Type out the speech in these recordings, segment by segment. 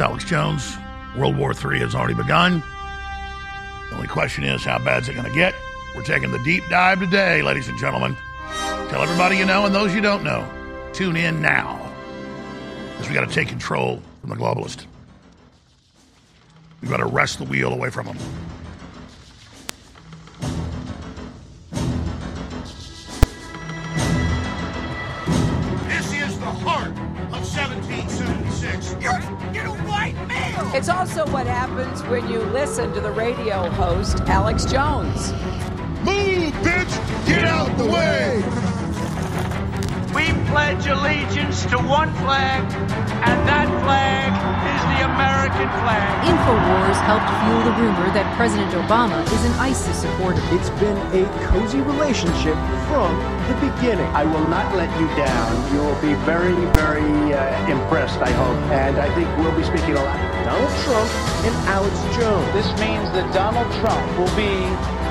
Alex Jones. World War III has already begun. The only question is, how bad is it going to get? We're taking the deep dive today, ladies and gentlemen. Tell everybody you know and those you don't know. Tune in now, because we got to take control from the globalist. We've got to wrest the wheel away from them. This is the heart of 1776. You're a white male! It's also what happens when you listen to the radio host, Alex Jones. Move, bitch! Get out the way! We pledge allegiance to one flag, and that flag is the American flag. InfoWars helped fuel the rumor that President Obama is an ISIS supporter. It's been a cozy relationship from the beginning. I will not let you down. You will be very, very impressed, I hope. And I think we'll be speaking a lot. Donald Trump and Alex Jones. This means that Donald Trump will be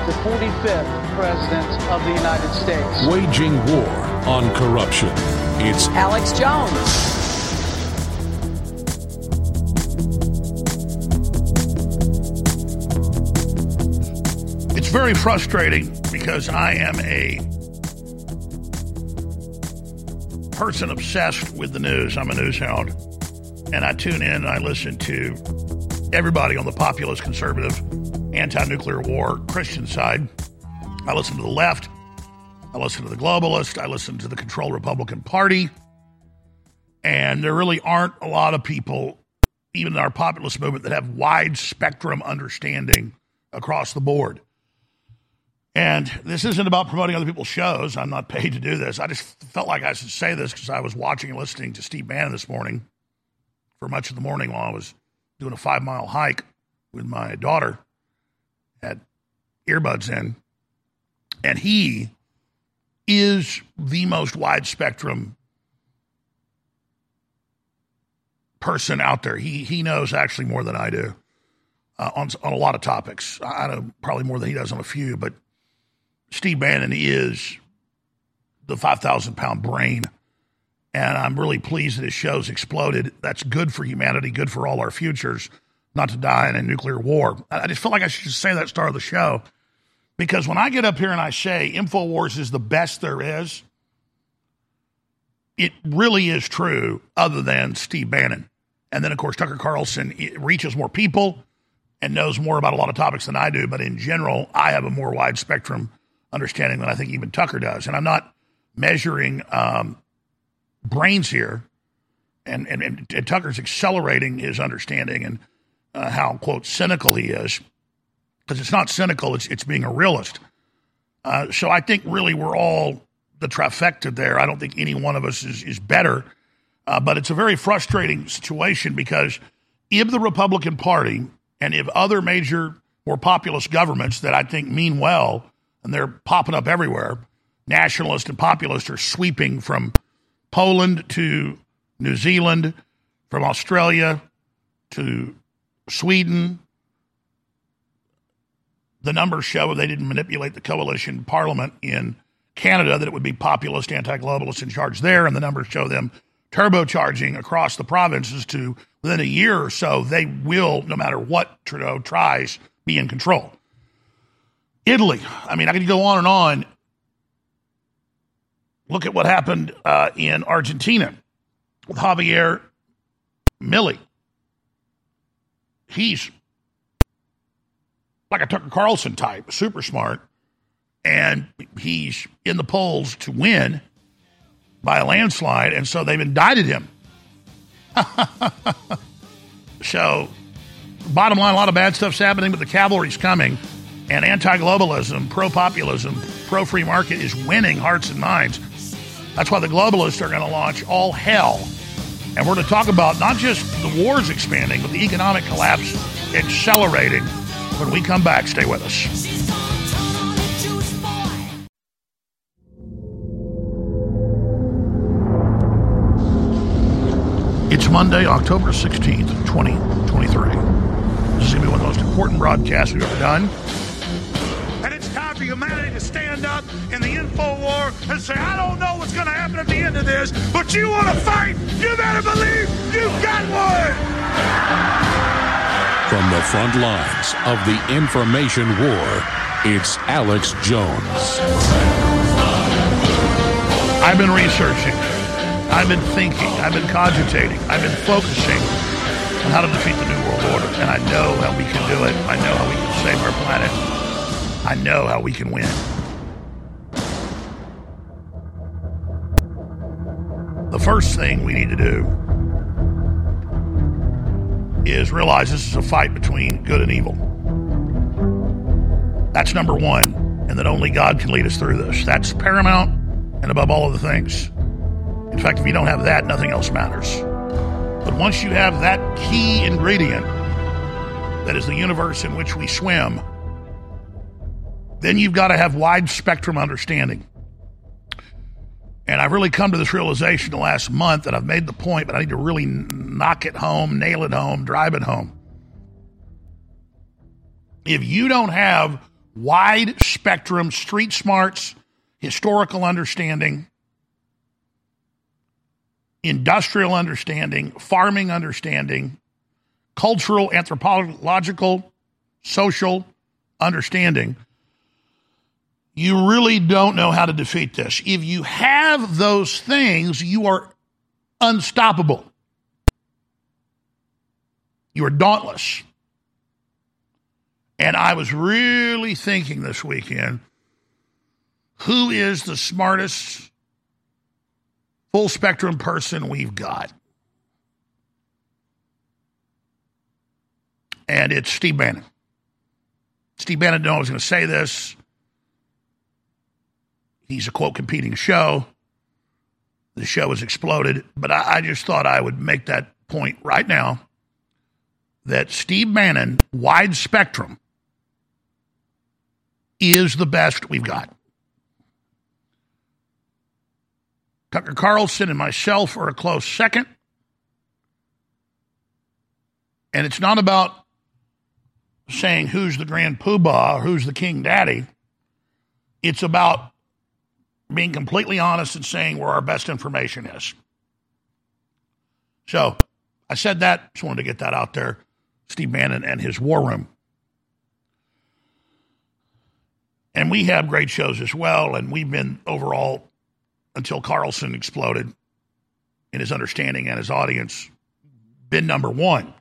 the 45th President of the United States. Waging war on corruption. It's Alex Jones. It's very frustrating because I am a person obsessed with the news. I'm a news hound. And I tune in and I listen to everybody on the populist, conservative, anti-nuclear war Christian side. I listen to the left. I listen to the globalist. I listen to the controlled Republican Party. And there really aren't a lot of people, even in our populist movement, that have wide spectrum understanding across the board. And this isn't about promoting other people's shows. I'm not paid to do this. I just felt like I should say this because I was watching and listening to Steve Bannon this morning for much of the morning while I was doing a 5-mile hike with my daughter. Had earbuds in. And he is the most wide spectrum person out there. He knows actually more than I do on a lot of topics. I know probably more than he does on a few, but Steve Bannon is the 5,000-pound brain, and I'm really pleased that his show's exploded. That's good for humanity, good for all our futures, not to die in a nuclear war. I just felt like I should just say that start of the show. Because when I get up here and I say InfoWars is the best there is, it really is true other than Steve Bannon. And then, of course, Tucker Carlson reaches more people and knows more about a lot of topics than I do. But in general, I have a more wide spectrum understanding than I think even Tucker does. And I'm not measuring brains here. And Tucker's accelerating his understanding and how, quote, cynical he is. Because it's not cynical, it's being a realist. So I think really we're all the trifecta there. I don't think any one of us is better. But it's a very frustrating situation because if the Republican Party and if other major more populist governments that I think mean well, and they're popping up everywhere, nationalist and populist are sweeping from Poland to New Zealand, from Australia to Sweden. The numbers show if they didn't manipulate the coalition parliament in Canada that it would be populist, anti-globalist in charge there, and the numbers show them turbocharging across the provinces to within a year or so, they will, no matter what Trudeau tries, be in control. Italy, I mean, I could go on and on. Look at what happened in Argentina with Javier Milei. He's like a Tucker Carlson type, super smart, and he's in the polls to win by a landslide, and so they've indicted him. So, bottom line, a lot of bad stuff's happening, but the cavalry's coming, and anti-globalism, pro-populism, pro-free market is winning hearts and minds. That's why the globalists are going to launch all hell And we're going to talk about not just the wars expanding, but the economic collapse accelerating. When we come back, stay with us. It's Monday, October 16th, 2023. This is going to be one of the most important broadcasts we've ever done. And it's time for humanity to stand up in the info war and say, I don't know what's going to happen at the end of this, but you want to fight, you better believe you've got one. From the front lines of the information war, it's Alex Jones. I've been researching. I've been thinking, I've been cogitating, I've been focusing on how to defeat the New World Order, and I know how we can do it. I know how we can save our planet. I know how we can win. The first thing we need to do is realize this is a fight between good and evil. That's number one, and that only God can lead us through this. That's paramount and above all other things. In fact, if you don't have that, nothing else matters. But once you have that key ingredient, that is the universe in which we swim, then you've got to have wide spectrum understanding. And I've really come to this realization the last month, and I've made the point, but I need to really knock it home, nail it home, drive it home. If you don't have wide spectrum, street smarts, historical understanding, industrial understanding, farming understanding, cultural, anthropological, social understanding, you really don't know how to defeat this. If you have those things, you are unstoppable. You are dauntless. And I was really thinking this weekend, who is the smartest full spectrum person we've got? And it's Steve Bannon. Steve Bannon knew I was going to say this. He's a, quote, competing show. The show has exploded. But I just thought I would make that point right now, that Steve Bannon, wide spectrum, is the best we've got. Tucker Carlson and myself are a close second. And it's not about saying who's the grand poobah or who's the king daddy. It's about being completely honest and saying where our best information is. So I said that, just wanted to get that out there. Steve Bannon and his War Room. And we have great shows as well, and we've been overall, until Carlson exploded in his understanding and his audience, been number one.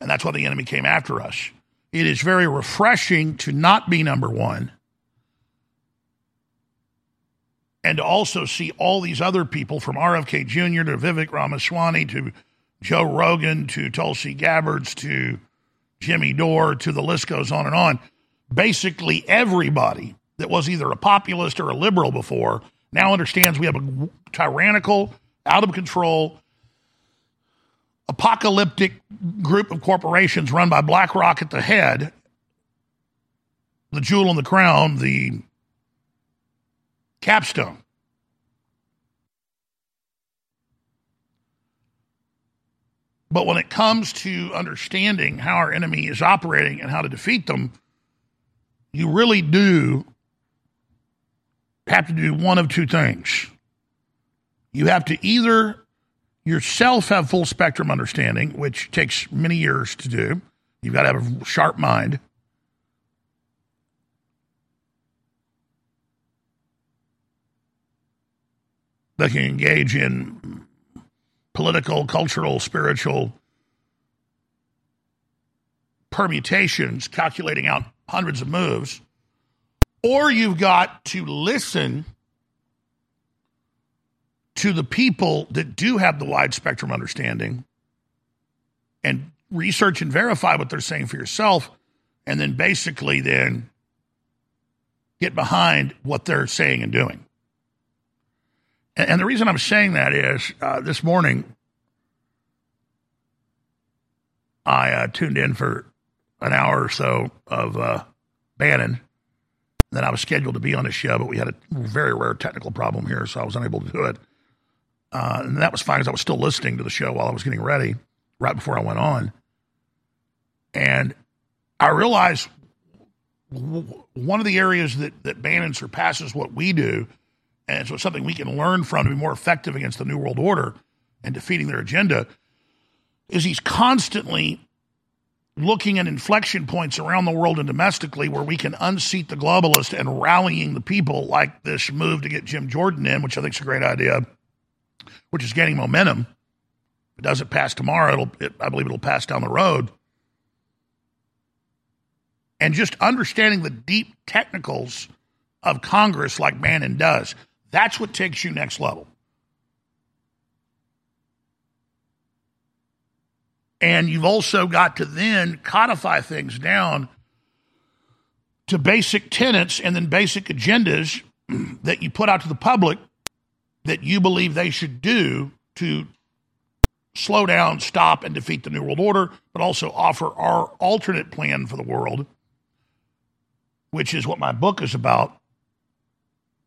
And that's why the enemy came after us. It is very refreshing to not be number one and to also see all these other people, from RFK Jr. to Vivek Ramaswamy to Joe Rogan to Tulsi Gabbard to Jimmy Dore to the list goes on and on. Basically everybody that was either a populist or a liberal before now understands we have a tyrannical, out-of-control, apocalyptic group of corporations run by BlackRock at the head, the jewel in the crown, the capstone. But when it comes to understanding how our enemy is operating and how to defeat them, you really do have to do one of two things. You have to either yourself have full spectrum understanding, which takes many years to do. You've got to have a sharp mind. That can engage in political, cultural, spiritual permutations, calculating out hundreds of moves. Or you've got to listen to the people that do have the wide spectrum understanding and research and verify what they're saying for yourself, and then basically then get behind what they're saying and doing. And the reason I'm saying that is this morning I tuned in for an hour or so of Bannon. Then I was scheduled to be on the show, but we had a very rare technical problem here, so I was unable to do it. And that was fine because I was still listening to the show while I was getting ready right before I went on. And I realized one of the areas that Bannon surpasses what we do, and so it's something we can learn from to be more effective against the New World Order and defeating their agenda, is he's constantly looking at inflection points around the world and domestically where we can unseat the globalists and rallying the people, like this move to get Jim Jordan in, which I think is a great idea, which is gaining momentum. If it doesn't pass tomorrow, I believe it'll pass down the road. And just understanding the deep technicals of Congress like Bannon does, that's what takes you next level. And you've also got to then codify things down to basic tenets and then basic agendas that you put out to the public that you believe they should do to slow down, stop, and defeat the New World Order, but also offer our alternate plan for the world, which is what my book is about,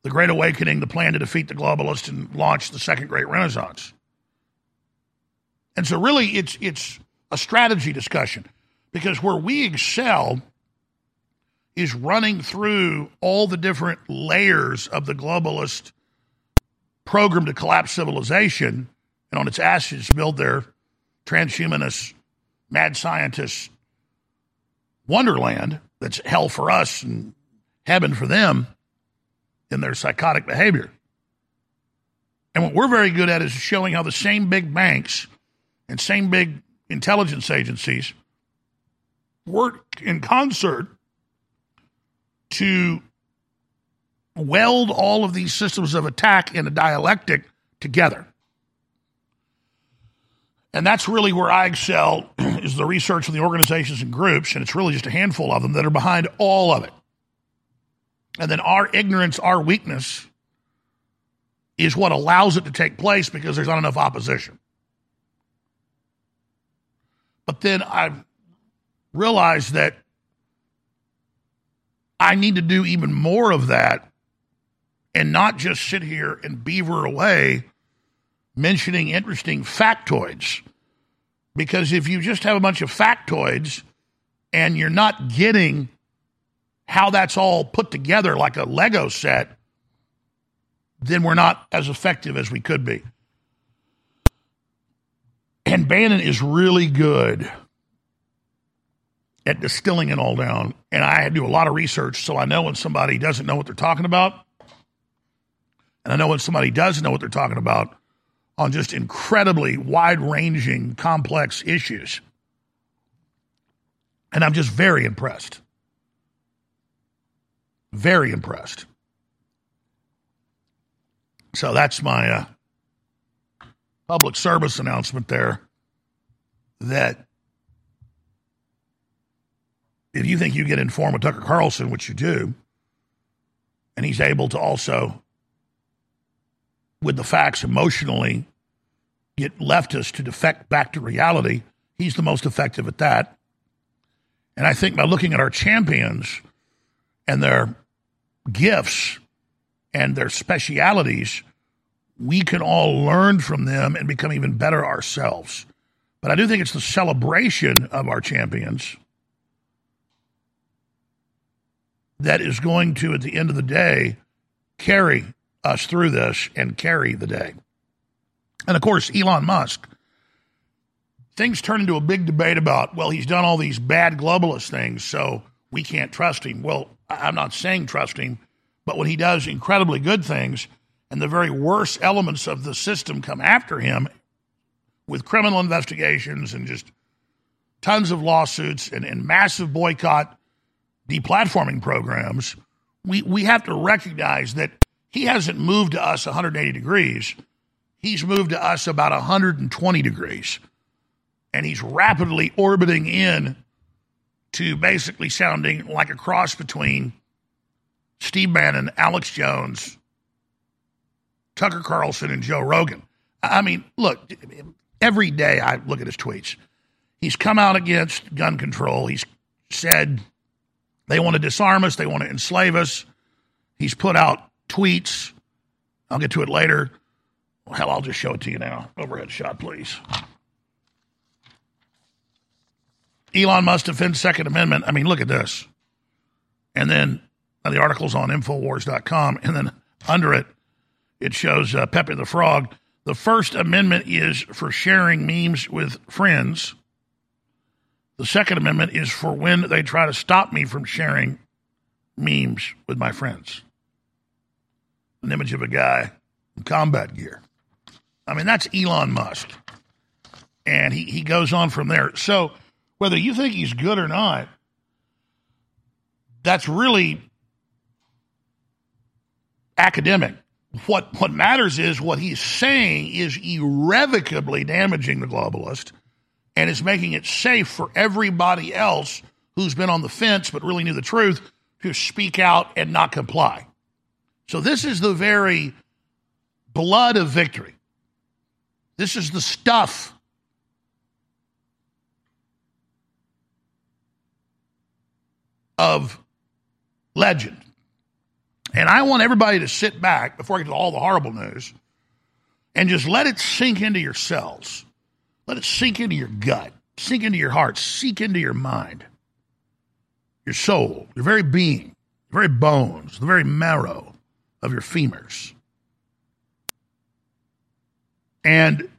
The Great Awakening, the plan to defeat the globalists and launch the Second Great Renaissance. And so really it's a strategy discussion, because where we excel is running through all the different layers of the globalist program to collapse civilization and on its ashes build their transhumanist, mad scientist wonderland that's hell for us and heaven for them in their psychotic behavior. And what we're very good at is showing how the same big banks and same big intelligence agencies work in concert to weld all of these systems of attack in a dialectic together. And that's really where I excel, is the research of the organizations and groups, and it's really just a handful of them that are behind all of it. And then our ignorance, our weakness, is what allows it to take place because there's not enough opposition. But then I realized that I need to do even more of that and not just sit here and beaver away mentioning interesting factoids. Because if you just have a bunch of factoids and you're not getting how that's all put together like a Lego set, then we're not as effective as we could be. And Bannon is really good at distilling it all down. And I do a lot of research, so I know when somebody doesn't know what they're talking about. And I know when somebody does know what they're talking about on just incredibly wide-ranging, complex issues. And I'm just very impressed. Very impressed. So that's my public service announcement there, that if you think you get informed with Tucker Carlson, which you do, and he's able to also, with the facts emotionally, get leftists to defect back to reality, he's the most effective at that. And I think by looking at our champions and their gifts and their specialities, we can all learn from them and become even better ourselves. But I do think it's the celebration of our champions that is going to, at the end of the day, carry us through this and carry the day. And, of course, Elon Musk, things turn into a big debate about, well, he's done all these bad globalist things, so we can't trust him. Well, I'm not saying trust him, but when he does incredibly good things, and the very worst elements of the system come after him with criminal investigations and just tons of lawsuits and massive boycott deplatforming programs, we have to recognize that he hasn't moved to us 180 degrees. He's moved to us about 120 degrees. And he's rapidly orbiting in to basically sounding like a cross between Steve Bannon, Alex Jones, Tucker Carlson, and Joe Rogan. I mean, look, every day I look at his tweets. He's come out against gun control. He's said they want to disarm us. They want to enslave us. He's put out tweets. I'll get to it later. Well, hell, I'll just show it to you now. Overhead shot, please. Elon Musk defends Second Amendment. I mean, look at this. And then the article's on Infowars.com. And then under it, it shows Pepe the Frog. The First Amendment is for sharing memes with friends. The Second Amendment is for when they try to stop me from sharing memes with my friends. An image of a guy in combat gear. I mean, that's Elon Musk. And he goes on from there. So whether you think he's good or not, that's really academic. What matters is what he's saying is irrevocably damaging the globalist, and it's making it safe for everybody else who's been on the fence but really knew the truth to speak out and not comply. So this is the very blood of victory. This is the stuff. Of legend. And I want everybody to sit back before I get to all the horrible news and just let it sink into your cells. Let it sink into your gut, sink into your heart, sink into your mind, your soul, your very being, your very bones, the very marrow of your femurs. And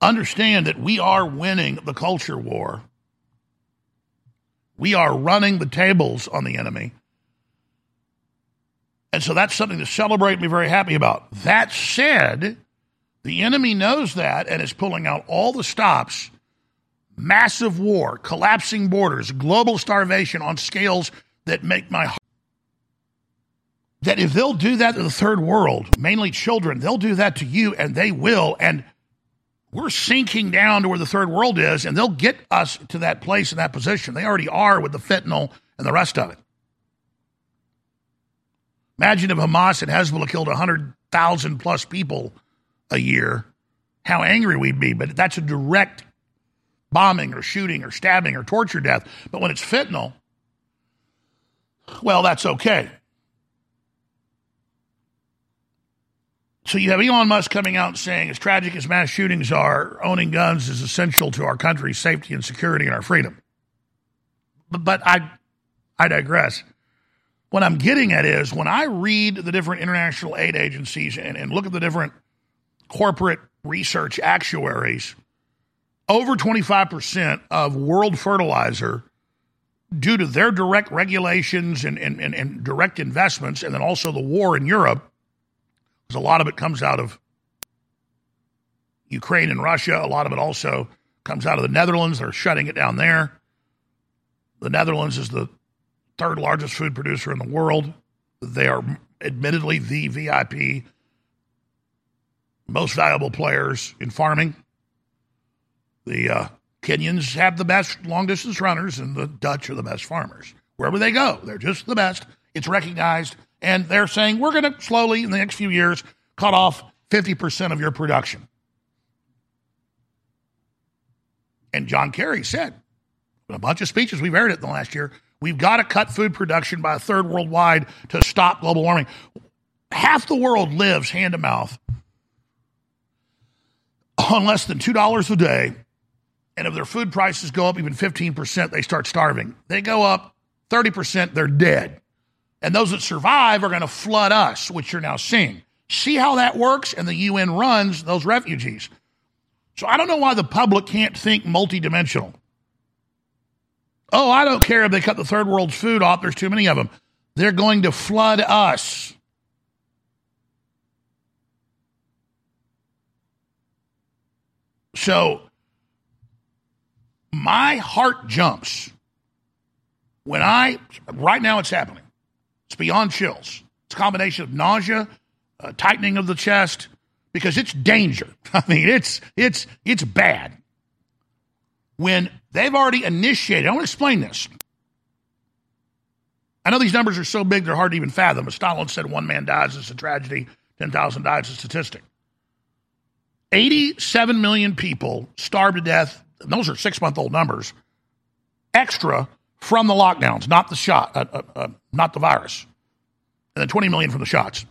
understand that we are winning the culture war. We are running the tables on the enemy. And so that's something to celebrate and be very happy about. That said, the enemy knows that and is pulling out all the stops. Massive war, collapsing borders, global starvation on scales that make my heart. That if they'll do that to the third world, mainly children, they'll do that to you, and they will. And we're sinking down to where the third world is, and they'll get us to that place and that position. They already are with the fentanyl and the rest of it. Imagine if Hamas and Hezbollah killed 100,000 plus people a year, how angry we'd be. But that's a direct bombing or shooting or stabbing or torture death. But when it's fentanyl, well, that's okay. So you have Elon Musk coming out and saying, as tragic as mass shootings are, owning guns is essential to our country's safety and security and our freedom. But I digress. What I'm getting at is when I read the different international aid agencies and look at the different corporate research actuaries, over 25% of world fertilizer, due to their direct regulations and direct investments, and then also the war in Europe, because a lot of it comes out of Ukraine and Russia. A lot of it also comes out of the Netherlands. They're shutting it down there. The Netherlands is the third largest food producer in the world. They are admittedly the VIP, most valuable players in farming. The Kenyans have the best long-distance runners, and the Dutch are the best farmers. Wherever they go, they're just the best. It's recognized. And they're saying, we're going to slowly, in the next few years, cut off 50% of your production. And John Kerry said, in a bunch of speeches, we've aired it in the last year, we've got to cut food production by a third worldwide to stop global warming. Half the world lives hand-to-mouth on less than $2 a day, and if their food prices go up even 15%, they start starving. They go up 30%, they're dead. And those that survive are going to flood us, which you're now seeing. See how that works? And the UN runs those refugees. So I don't know why the public can't think multidimensional. Oh, I don't care if they cut the third world's food off. There's too many of them. They're going to flood us. So my heart jumps when right now it's happening. It's beyond chills. It's a combination of nausea, tightening of the chest, because it's danger. I mean, it's bad. When they've already initiated, I want to explain this. I know these numbers are so big they're hard to even fathom. As Stalin said, one man dies, it's a tragedy. 10,000 dies, it's a statistic. 87 million people starved to death. And those are 6-month-old numbers. Extra from the lockdowns, not the shot, not the virus. And then 20 million from the shots.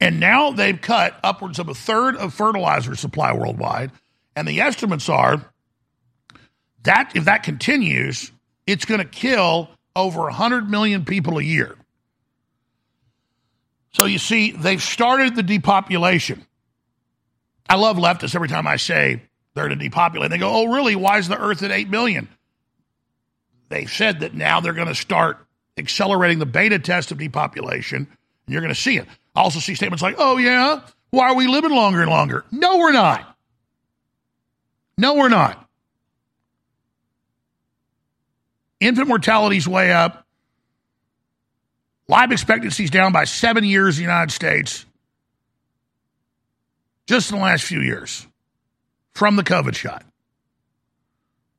And now they've cut upwards of a third of fertilizer supply worldwide. And the estimates are that if that continues, it's going to kill over 100 million people a year. So you see, they've started the depopulation. I love leftists every time I say they're going to depopulate. They go, oh, really? Why is the earth at 8 billion? They've said that now they're going to start accelerating the beta test of depopulation, and you're going to see it. I also see statements like, oh, yeah, why are we living longer and longer? No, we're not. No, we're not. Infant mortality's way up. Life expectancy's down by 7 years in the United States just in the last few years from the COVID shot.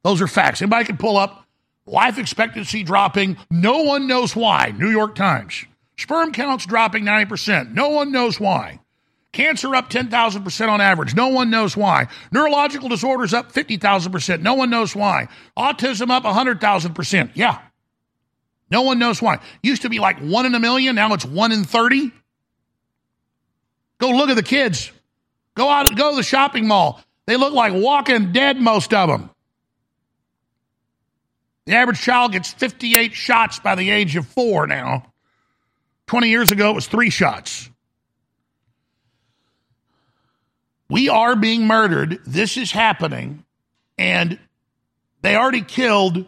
Those are facts. Anybody can pull up life expectancy dropping. No one knows why. New York Times. Sperm counts dropping 90%. No one knows why. Cancer up 10,000% on average. No one knows why. Neurological disorders up 50,000%. No one knows why. Autism up 100,000%. Yeah. No one knows why. Used to be like 1 in a million. Now it's 1 in 30. Go look at the kids. Go out and go to the shopping mall. They look like walking dead, most of them. The average child gets 58 shots by the age of 4 now. 20 years ago, it was 3 shots. We are being murdered. This is happening. And they already killed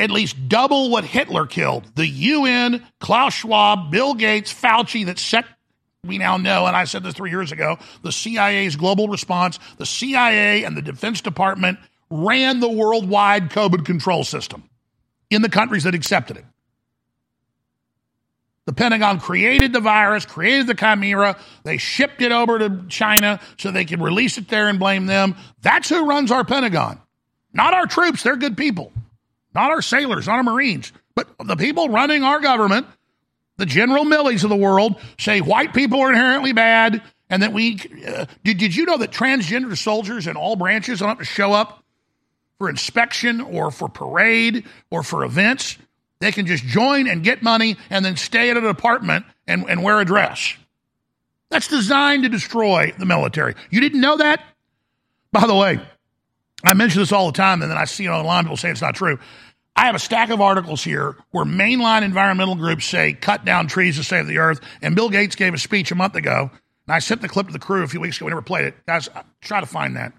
at least double what Hitler killed. The UN, Klaus Schwab, Bill Gates, Fauci, that set, we now know, and I said this 3 years ago, the CIA's global response, the CIA and the Defense Department ran the worldwide COVID control system in the countries that accepted it. The Pentagon created the virus, created the chimera. They shipped it over to China so they could release it there and blame them. That's who runs our Pentagon. Not our troops. They're good people. Not our sailors, not our Marines. But the people running our government, the General Millies of the world, say white people are inherently bad. And that we... did you know that transgender soldiers in all branches don't have to show up for inspection or for parade or for events? They can just join and get money and then stay at an apartment and wear a dress. That's designed to destroy the military. You didn't know that? By the way, I mention this all the time, and then I see it online, people say it's not true. I have a stack of articles here where mainline environmental groups say, cut down trees to save the earth, and Bill Gates gave a speech a month ago, and I sent the clip to the crew a few weeks ago. We never played it. Guys, try to find that.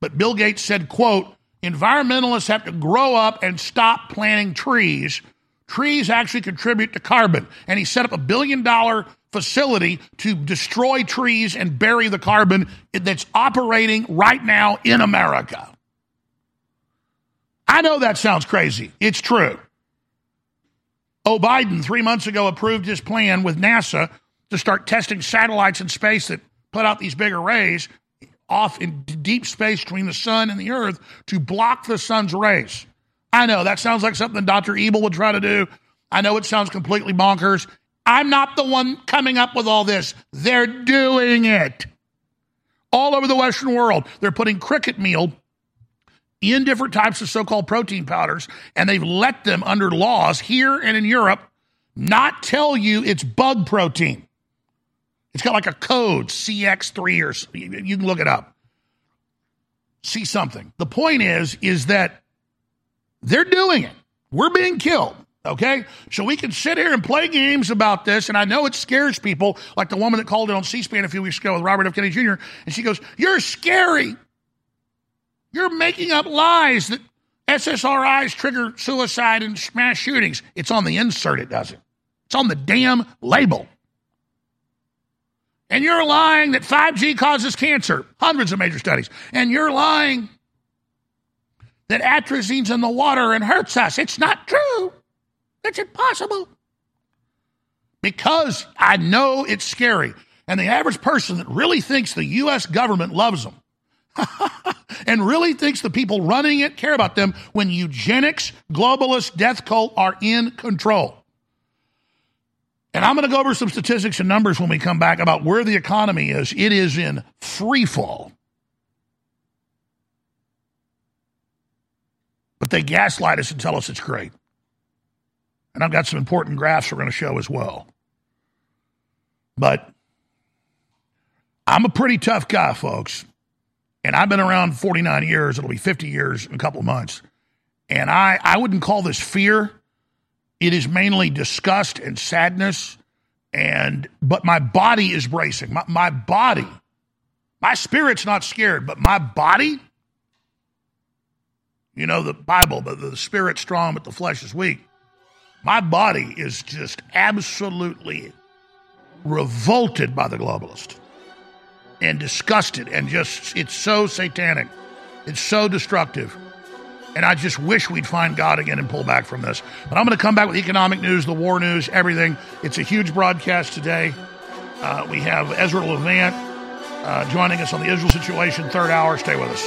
But Bill Gates said, quote, environmentalists have to grow up and stop planting trees. Trees actually contribute to carbon. And he set up a $1 billion facility to destroy trees and bury the carbon that's operating right now in America. I know that sounds crazy. It's true. Biden, 3 months ago, approved his plan with NASA to start testing satellites in space that put out these big arrays off in deep space between the sun and the earth to block the sun's rays. I know, that sounds like something Dr. Evil would try to do. I know it sounds completely bonkers. I'm not the one coming up with all this. They're doing it. All over the Western world, they're putting cricket meal in different types of so-called protein powders, and they've let them, under laws here and in Europe, not tell you it's bug protein. It's got like a code, CX3, or you can look it up. See something. The point is that they're doing it. We're being killed, okay? So we can sit here and play games about this, and I know it scares people, like the woman that called in on C-SPAN a few weeks ago with Robert F. Kennedy Jr., and she goes, you're scary. You're making up lies that SSRIs trigger suicide and mass shootings. It's on the insert, it doesn't. It's on the damn label. And you're lying that 5G causes cancer. Hundreds of major studies. And you're lying that atrazine's in the water and hurts us. It's not true. It's impossible. Because I know it's scary. And the average person that really thinks the U.S. government loves them and really thinks the people running it care about them when eugenics, globalists, death cult are in control. And I'm going to go over some statistics and numbers when we come back about where the economy is. It is in free fall. But they gaslight us and tell us it's great. And I've got some important graphs we're going to show as well. But I'm a pretty tough guy, folks. And I've been around 49 years. It'll be 50 years in a couple of months. And I wouldn't call this fear. It is mainly disgust and sadness, but my body is bracing. My body, my spirit's not scared, but my body, you know the Bible, but the spirit's strong, but the flesh is weak. My body is just absolutely revolted by the globalist and disgusted and just, it's so satanic. It's so destructive. And I just wish we'd find God again and pull back from this. But I'm going to come back with economic news, the war news, everything. It's a huge broadcast today. We have Ezra Levant joining us on the Israel situation, third hour. Stay with us.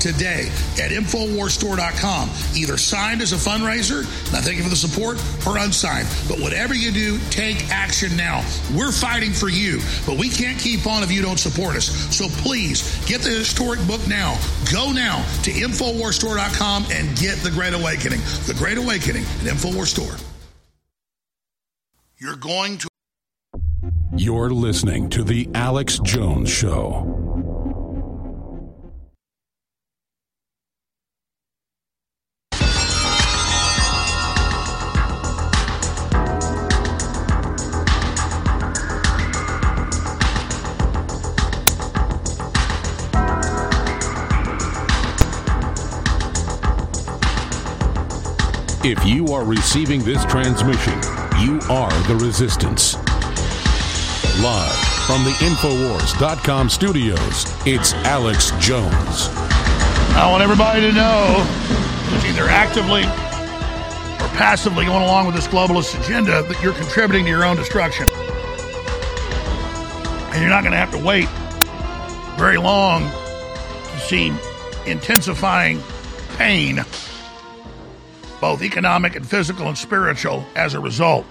today at InfoWarsStore.com, either signed as a fundraiser, and I thank you for the support, or unsigned. But whatever you do, take action now. We're fighting for you, but we can't keep on if you don't support us. So please, get the historic book now. Go now to InfoWarsStore.com and get The Great Awakening. The Great Awakening at InfoWars Store. You're listening to The Alex Jones Show. If you are receiving this transmission, you are the resistance. Live from the Infowars.com studios, it's Alex Jones. I want everybody to know who's either actively or passively going along with this globalist agenda that you're contributing to your own destruction. And you're not going to have to wait very long to see intensifying pain, both economic and physical and spiritual, as a result.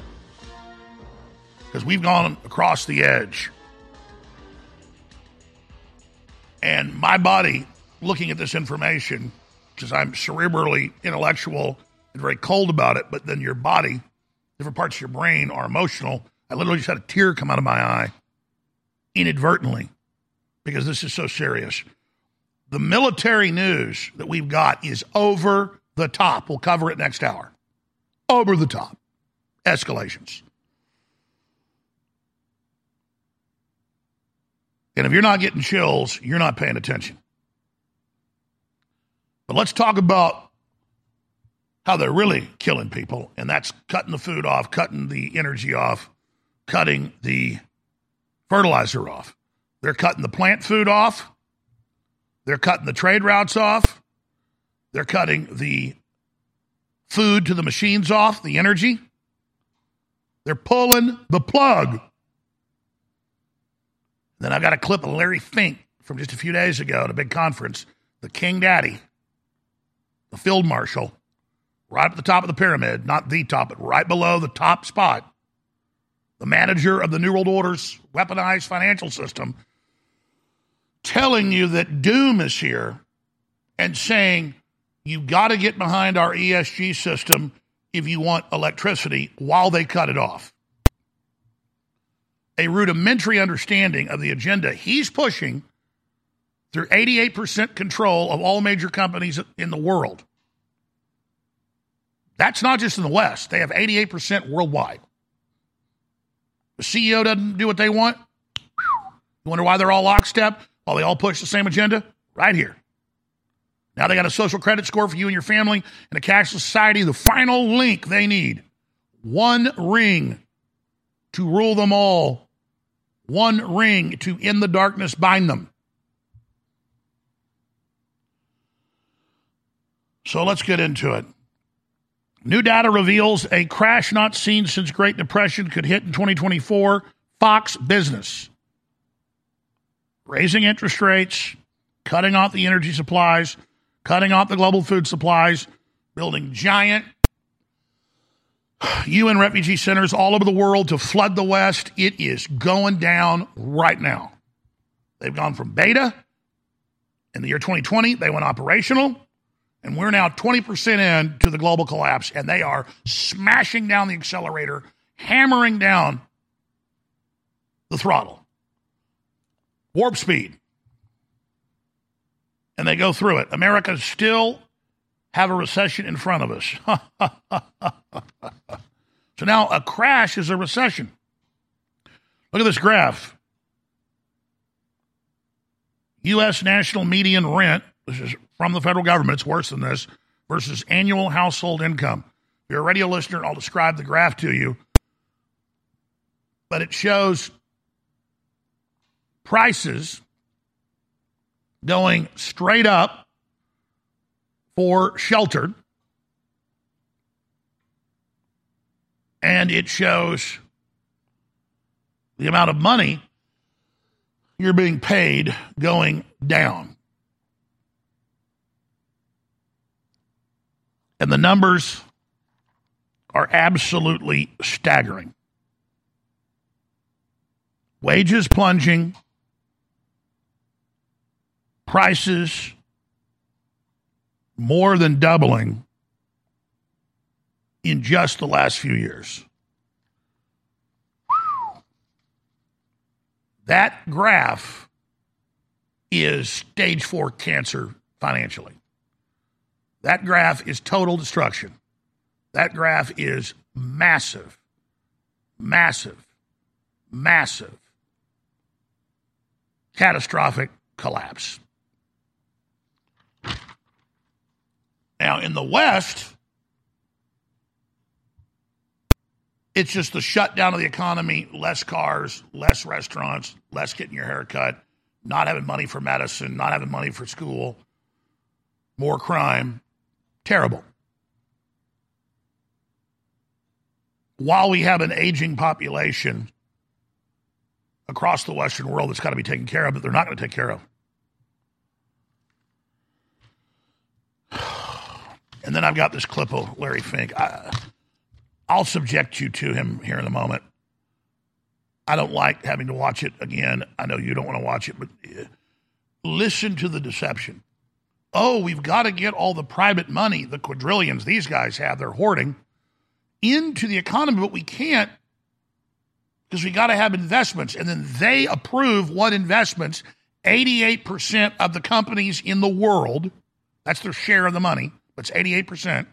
Because we've gone across the edge. And my body, looking at this information, because I'm cerebrally intellectual and very cold about it, but then your body, different parts of your brain are emotional. I literally just had a tear come out of my eye inadvertently because this is so serious. The military news that we've got is over the top. We'll cover it next hour. Over the top. Escalations. And if you're not getting chills, you're not paying attention. But let's talk about how they're really killing people, and that's cutting the food off, cutting the energy off, cutting the fertilizer off. They're cutting the plant food off. They're cutting the trade routes off. They're cutting the food to the machines off, the energy. They're pulling the plug. Then I've got a clip of Larry Fink from just a few days ago at a big conference, the King Daddy, the Field Marshal, right at the top of the pyramid, not the top, but right below the top spot, the manager of the New World Order's weaponized financial system, telling you that doom is here and saying, you've got to get behind our ESG system if you want electricity, while they cut it off. A rudimentary understanding of the agenda he's pushing through 88% control of all major companies in the world. That's not just in the West. They have 88% worldwide. The CEO doesn't do what they want. You wonder why they're all lockstep? While they all push the same agenda, right here. Now they got a social credit score for you and your family in a cashless society. The final link they need. One ring to rule them all. One ring to, in the darkness, bind them. So let's get into it. New data reveals a crash not seen since Great Depression could hit in 2024. Fox Business. Raising interest rates, cutting off the energy supplies, cutting off the global food supplies, building giant UN refugee centers all over the world to flood the West. It is going down right now. They've gone from beta in the year 2020. They went operational. And we're now 20% in to the global collapse. And they are smashing down the accelerator, hammering down the throttle. Warp speed. And they go through it. America still have a recession in front of us. So now a crash is a recession. Look at this graph. U.S. national median rent, this is from the federal government, it's worse than this, versus annual household income. If you're a radio listener, I'll describe the graph to you. But it shows prices going straight up for shelter. And it shows the amount of money you're being paid going down. And the numbers are absolutely staggering. Wages plunging, prices more than doubling in just the last few years. That graph is stage 4 cancer financially. That graph is total destruction. That graph is massive, massive, massive, catastrophic collapse. Now, in the West, it's just the shutdown of the economy, less cars, less restaurants, less getting your hair cut, not having money for medicine, not having money for school, more crime. Terrible. While we have an aging population across the Western world that's got to be taken care of, but they're not going to take care of. And then I've got this clip of Larry Fink. I'll subject you to him here in a moment. I don't like having to watch it again. I know you don't want to watch it, but listen to the deception. Oh, we've got to get all the private money, the quadrillions these guys have, they're hoarding, into the economy, but we can't because we got to have investments. And then they approve what investments. 88% of the companies in the world, that's their share of the money, but it's 88%.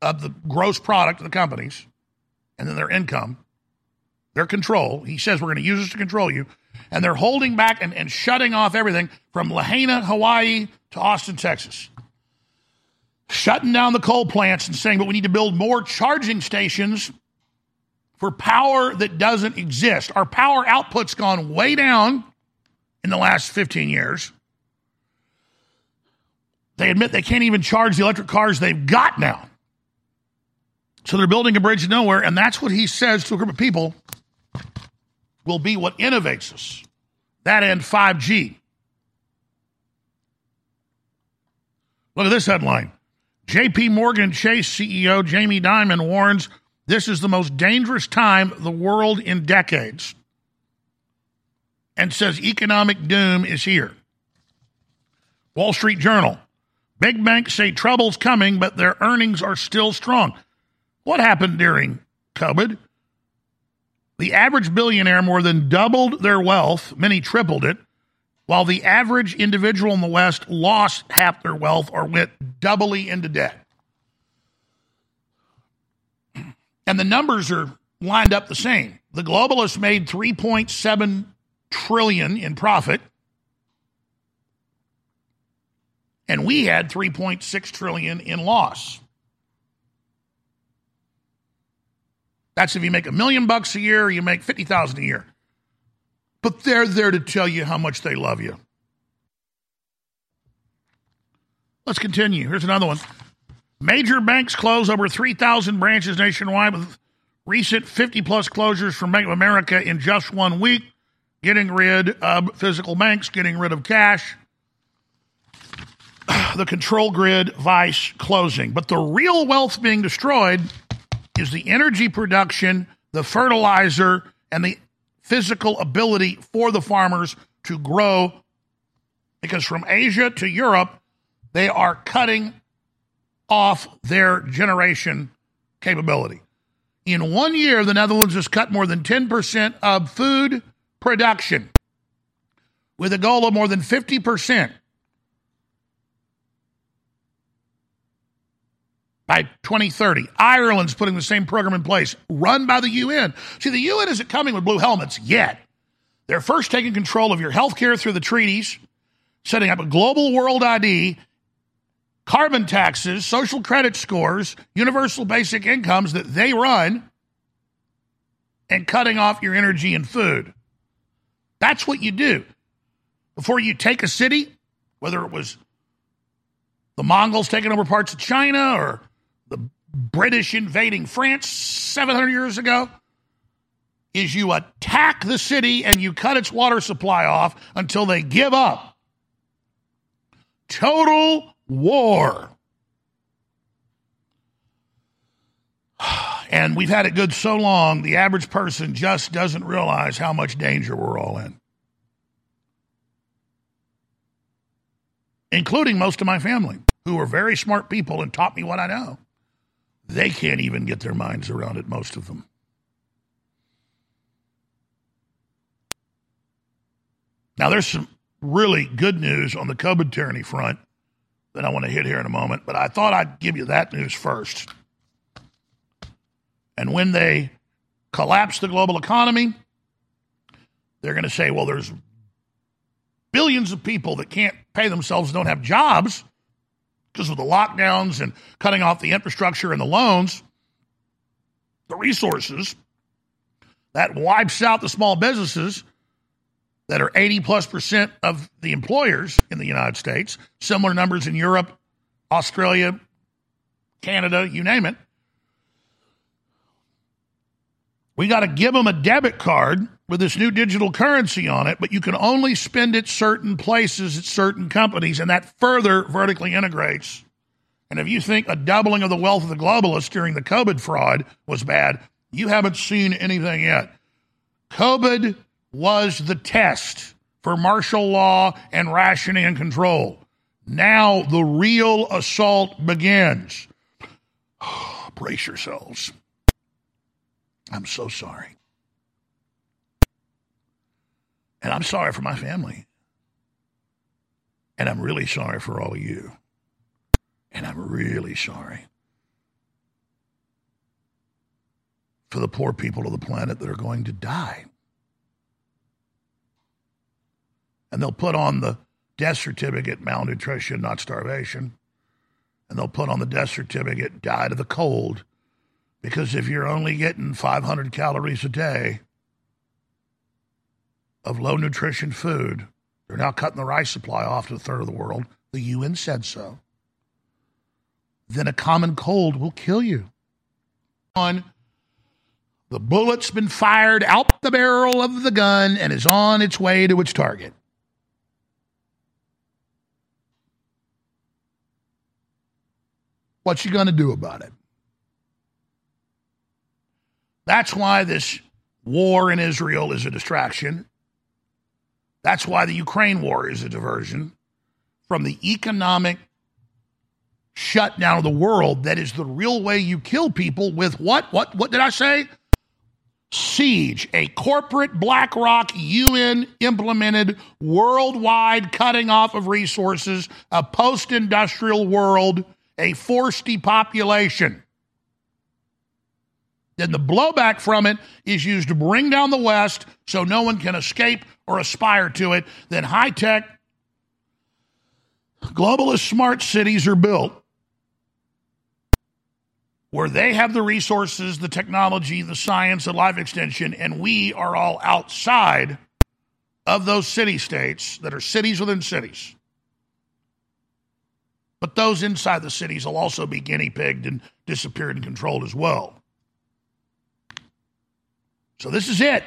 Of the gross product of the companies and then their income, their control. He says, we're going to use this to control you. And they're holding back and shutting off everything from Lahaina, Hawaii to Austin, Texas. Shutting down the coal plants and saying, but we need to build more charging stations for power that doesn't exist. Our power output's gone way down in the last 15 years. They admit they can't even charge the electric cars they've got now. So they're building a bridge nowhere, and that's what he says to a group of people will be what innovates us. That and 5G. Look at this headline. J.P. Morgan Chase CEO Jamie Dimon warns this is the most dangerous time the world in decades and says economic doom is here. Wall Street Journal. Big banks say trouble's coming, but their earnings are still strong. What happened during COVID? The average billionaire more than doubled their wealth, many tripled it, while the average individual in the West lost half their wealth or went doubly into debt. And the numbers are lined up the same. The globalists made $3.7 trillion in profit, and we had 3.6 trillion in loss. That's if you make $1 million a year, or you make 50,000 a year. But they're there to tell you how much they love you. Let's continue. Here's another one. Major banks close over 3,000 branches nationwide, with recent 50-plus closures from Bank of America in just 1 week. Getting rid of physical banks, getting rid of cash. The control grid vice closing. But the real wealth being destroyed is the energy production, the fertilizer, and the physical ability for the farmers to grow. Because from Asia to Europe, they are cutting off their generation capability. In 1 year, the Netherlands has cut more than 10% of food production with a goal of more than 50% by 2030. Ireland's putting the same program in place, run by the UN. See, the UN isn't coming with blue helmets yet. They're first taking control of your health care through the treaties, setting up a global world ID, carbon taxes, social credit scores, universal basic incomes that they run, and cutting off your energy and food. That's what you do. Before you take a city, whether it was the Mongols taking over parts of China or the British invading France 700 years ago, is you attack the city and you cut its water supply off until they give up. Total war. And we've had it good so long, the average person just doesn't realize how much danger we're all in. Including most of my family, who are very smart people and taught me what I know. They can't even get their minds around it, most of them. Now, there's some really good news on the COVID tyranny front that I want to hit here in a moment, but I thought I'd give you that news first. And when they collapse the global economy, they're going to say, well, there's billions of people that can't pay themselves, don't have jobs because of the lockdowns and cutting off the infrastructure and the loans, the resources. That wipes out the small businesses that are 80+% of the employers in the United States, similar numbers in Europe, Australia, Canada, you name it. We got to give them a debit card with this new digital currency on it, but you can only spend it certain places at certain companies, and that further vertically integrates. And if you think a doubling of the wealth of the globalists during the COVID fraud was bad, you haven't seen anything yet. COVID was the test for martial law and rationing and control. Now the real assault begins. Brace yourselves. I'm so sorry. And I'm sorry for my family. And I'm really sorry for all of you. And I'm really sorry for the poor people of the planet that are going to die. And they'll put on the death certificate, malnutrition, not starvation. And they'll put on the death certificate, died of the cold. Because if you're only getting 500 calories a day of low-nutrition food, they're now cutting the rice supply off to a third of the world. The UN said so. Then a common cold will kill you. The bullet's been fired out the barrel of the gun and is on its way to its target. What you going to do about it? That's why this war in Israel is a distraction. That's why the Ukraine war is a diversion from the economic shutdown of the world. That is the real way you kill people with what? What did I say? Siege, a corporate BlackRock UN-implemented worldwide cutting off of resources, a post-industrial world, a forced depopulation. Then the blowback from it is used to bring down the West so no one can escape or aspire to it. Then high-tech, globalist smart cities are built where they have the resources, the technology, the science, and life extension, and we are all outside of those city-states that are cities within cities. But those inside the cities will also be guinea-pigged and disappeared and controlled as well. So this is it.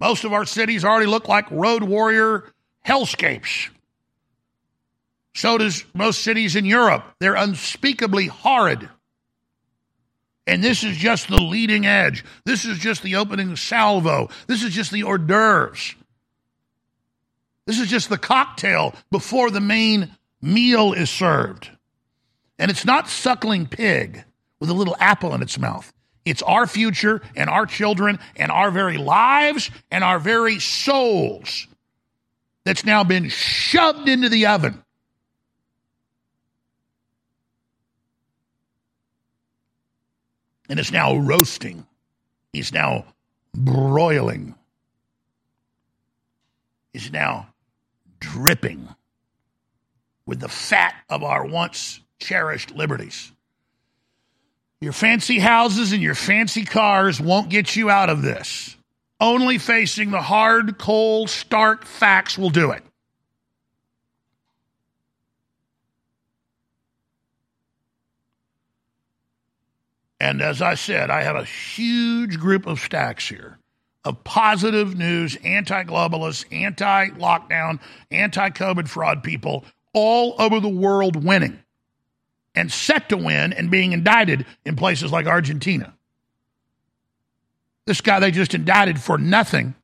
Most of our cities already look like road warrior hellscapes. So does most cities in Europe. They're unspeakably horrid. And this is just the leading edge. This is just the opening salvo. This is just the hors d'oeuvres. This is just the cocktail before the main meal is served. And it's not suckling pig with a little apple in its mouth. It's our future and our children and our very lives and our very souls that's now been shoved into the oven. And it's now roasting. It's now broiling. It's now dripping with the fat of our once cherished liberties. Your fancy houses and your fancy cars won't get you out of this. Only facing the hard, cold, stark facts will do it. And as I said, I have a huge group of stacks here of positive news, anti-globalists, anti-lockdown, anti-COVID fraud people all over the world winning and set to win and being indicted in places like Argentina. This guy they just indicted for nothing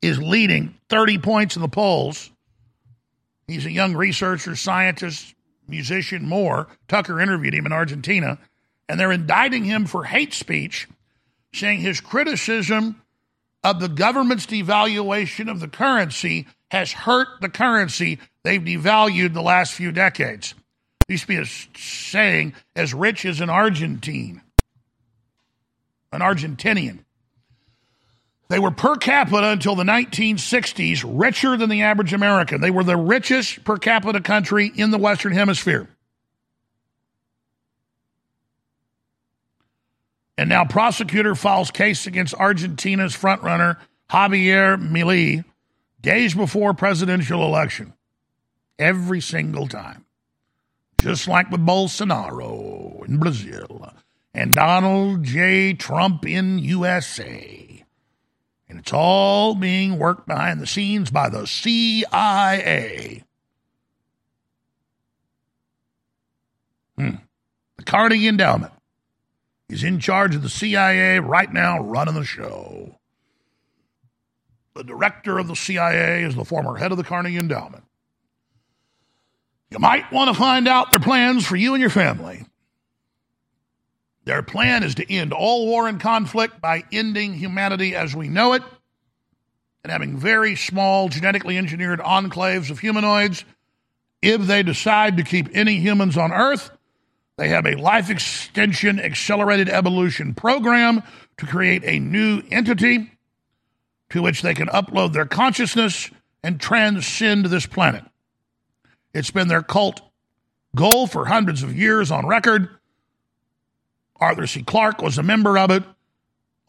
is leading 30 points in the polls. He's a young researcher, scientist, musician, more. Tucker interviewed him in Argentina. And they're indicting him for hate speech, saying his criticism of the government's devaluation of the currency has hurt the currency they've devalued the last few decades. There used to be a saying, as rich as an Argentine, an Argentinian. They were per capita until the 1960s richer than the average American. They were the richest per capita country in the Western Hemisphere. And now prosecutor files case against Argentina's frontrunner, Javier Milei, days before presidential election. Every single time. Just like with Bolsonaro in Brazil and Donald J. Trump in USA. And it's all being worked behind the scenes by the CIA. The Carnegie Endowment. He's in charge of the CIA right now, running the show. The director of the CIA is the former head of the Carnegie Endowment. You might want to find out their plans for you and your family. Their plan is to end all war and conflict by ending humanity as we know it and having very small genetically engineered enclaves of humanoids. If they decide to keep any humans on Earth, they have a life extension accelerated evolution program to create a new entity to which they can upload their consciousness and transcend this planet. It's been their cult goal for hundreds of years on record. Arthur C. Clarke was a member of it.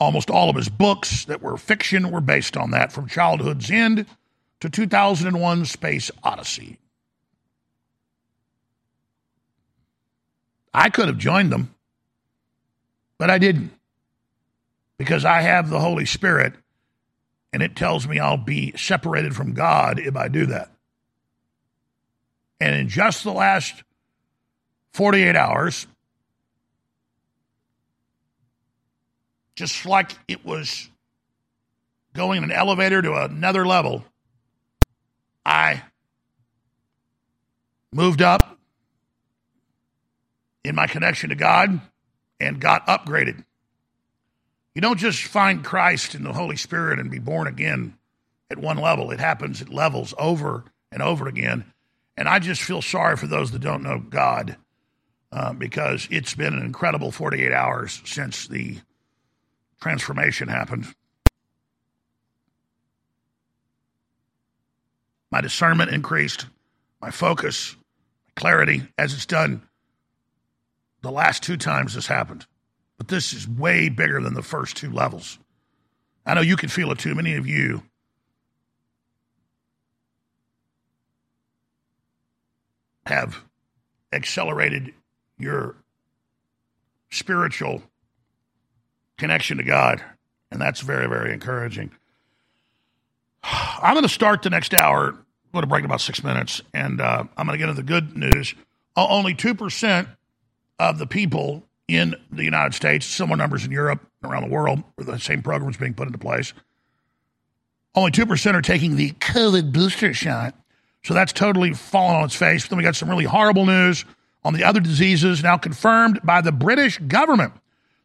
Almost all of his books that were fiction were based on that, from Childhood's End to 2001 Space Odyssey. I could have joined them, but I didn't, because I have the Holy Spirit, and it tells me I'll be separated from God if I do that. And in just the last 48 hours, just like it was going in an elevator to another level, I moved up in my connection to God, and got upgraded. You don't just find Christ in the Holy Spirit and be born again at one level. It happens at levels over and over again. And I just feel sorry for those that don't know God. because it's been an incredible 48 hours since the transformation happened. My discernment increased, my focus, my clarity, as it's done the last two times this happened. But this is way bigger than the first two levels. I know you can feel it too. Many of you have accelerated your spiritual connection to God, and that's very, very encouraging. I'm going to start the next hour. I'm going to break in about 6 minutes, and I'm going to get into the good news. Only 2% of the people in the United States, similar numbers in Europe and around the world, where the same program is being put into place, only 2% are taking the COVID booster shot. So that's totally fallen on its face. But then we got some really horrible news on the other diseases now confirmed by the British government.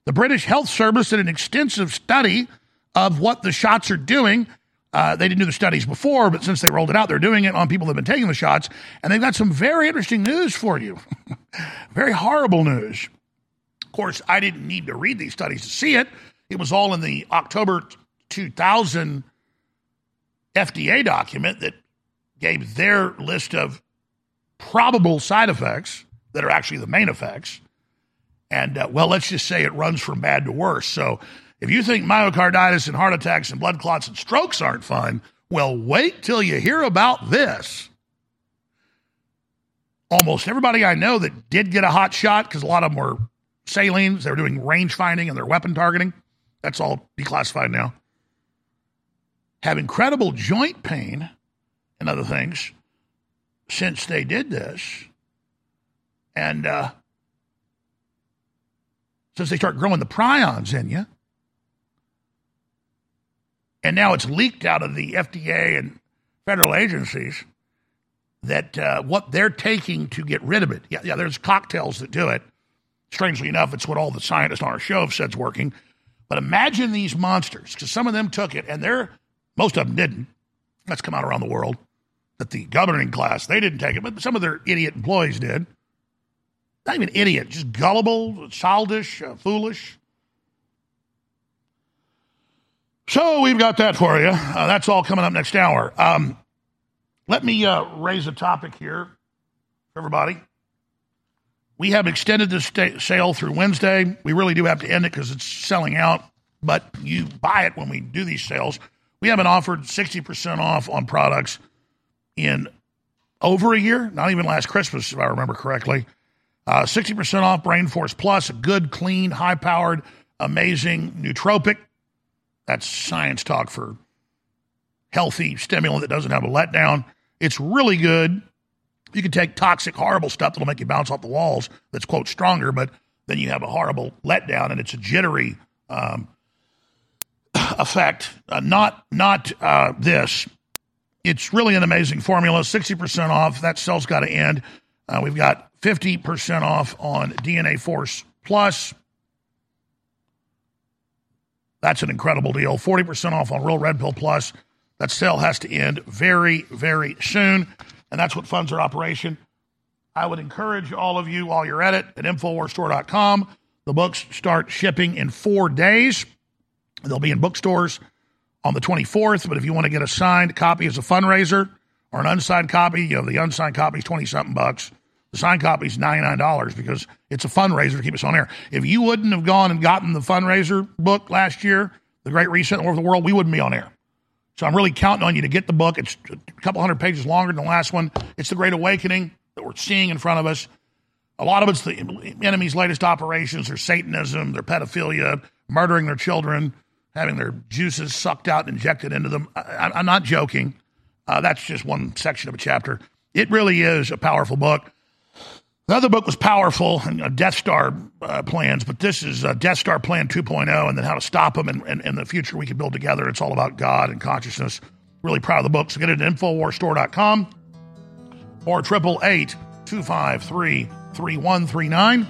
The British Health Service did an extensive study of what the shots are doing. They didn't do the studies before, but since they rolled it out, they're doing it on people that have been taking the shots. And they've got some very interesting news for you. Very horrible news. Of course, I didn't need to read these studies to see it. It was all in the October 2000 FDA document that gave their list of probable side effects that are actually the main effects. And, well, let's just say it runs from bad to worse. So if you think myocarditis and heart attacks and blood clots and strokes aren't fun, well, wait till you hear about this. Almost everybody I know that did get a hot shot, because a lot of them were salines, they were doing range finding and their weapon targeting, that's all declassified now, have incredible joint pain and other things since they did this. And since they start growing the prions in you, and now it's leaked out of the FDA and federal agencies that what they're taking to get rid of it. Yeah, there's cocktails that do it. Strangely enough, it's what all the scientists on our show have said is working. But imagine these monsters, because some of them took it, and most of them didn't. That's come out around the world. That the governing class, they didn't take it, but some of their idiot employees did. Not even idiot, just gullible, childish, foolish. So we've got that for you. That's all coming up next hour. Let me raise a topic here for everybody. We have extended this sale through Wednesday. We really do have to end it because it's selling out, but you buy it when we do these sales. We haven't offered 60% off on products in over a year, not even last Christmas, if I remember correctly. 60% off BrainForce Plus, a good, clean, high-powered, amazing nootropic. That's science talk for healthy stimulant that doesn't have a letdown. It's really good. You can take toxic, horrible stuff that'll make you bounce off the walls that's, quote, stronger, but then you have a horrible letdown, and it's a jittery effect. Not this. It's really an amazing formula. 60% off. That sale's got to end. We've got 50% off on DNA Force Plus. That's an incredible deal. 40% off on Real Red Pill Plus. That sale has to end very, very soon, and that's what funds our operation. I would encourage all of you, while you're at it, at InfoWarsStore.com. The books start shipping in 4 days. They'll be in bookstores on the 24th, but if you want to get a signed copy as a fundraiser or an unsigned copy, you know, the unsigned copy is 20-something bucks. The signed copy is $99 because it's a fundraiser to keep us on air. If you wouldn't have gone and gotten the fundraiser book last year, The Great Reset and War of the World, we wouldn't be on air. So I'm really counting on you to get the book. It's a couple hundred pages longer than the last one. It's the Great Awakening that we're seeing in front of us. A lot of it's the enemy's latest operations, their Satanism, their pedophilia, murdering their children, having their juices sucked out and injected into them. I'm not joking. That's just one section of a chapter. It really is a powerful book. The other book was powerful, Death Star plans, but this is Death Star Plan 2.0 and then how to stop them and the future we can build together. It's all about God and consciousness. Really proud of the book. So get it at InfoWarsStore.com or 888-253-3139.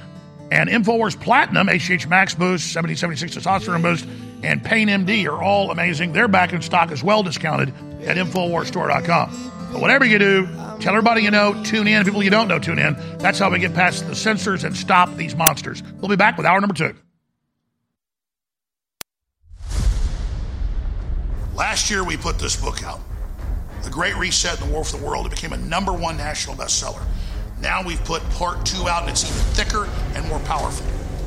And InfoWars Platinum, HGH Max Boost, 7076 Testosterone Boost, and Pain MD are all amazing. They're back in stock as well, discounted at InfoWarsStore.com. But whatever you do, tell everybody you know, tune in. People you don't know, tune in. That's how we get past the censors and stop these monsters. We'll be back with hour number 2. Last year, we put this book out, The Great Reset and the War for the World. It became a #1 national bestseller. Now we've put part 2 out, and it's even thicker and more powerful.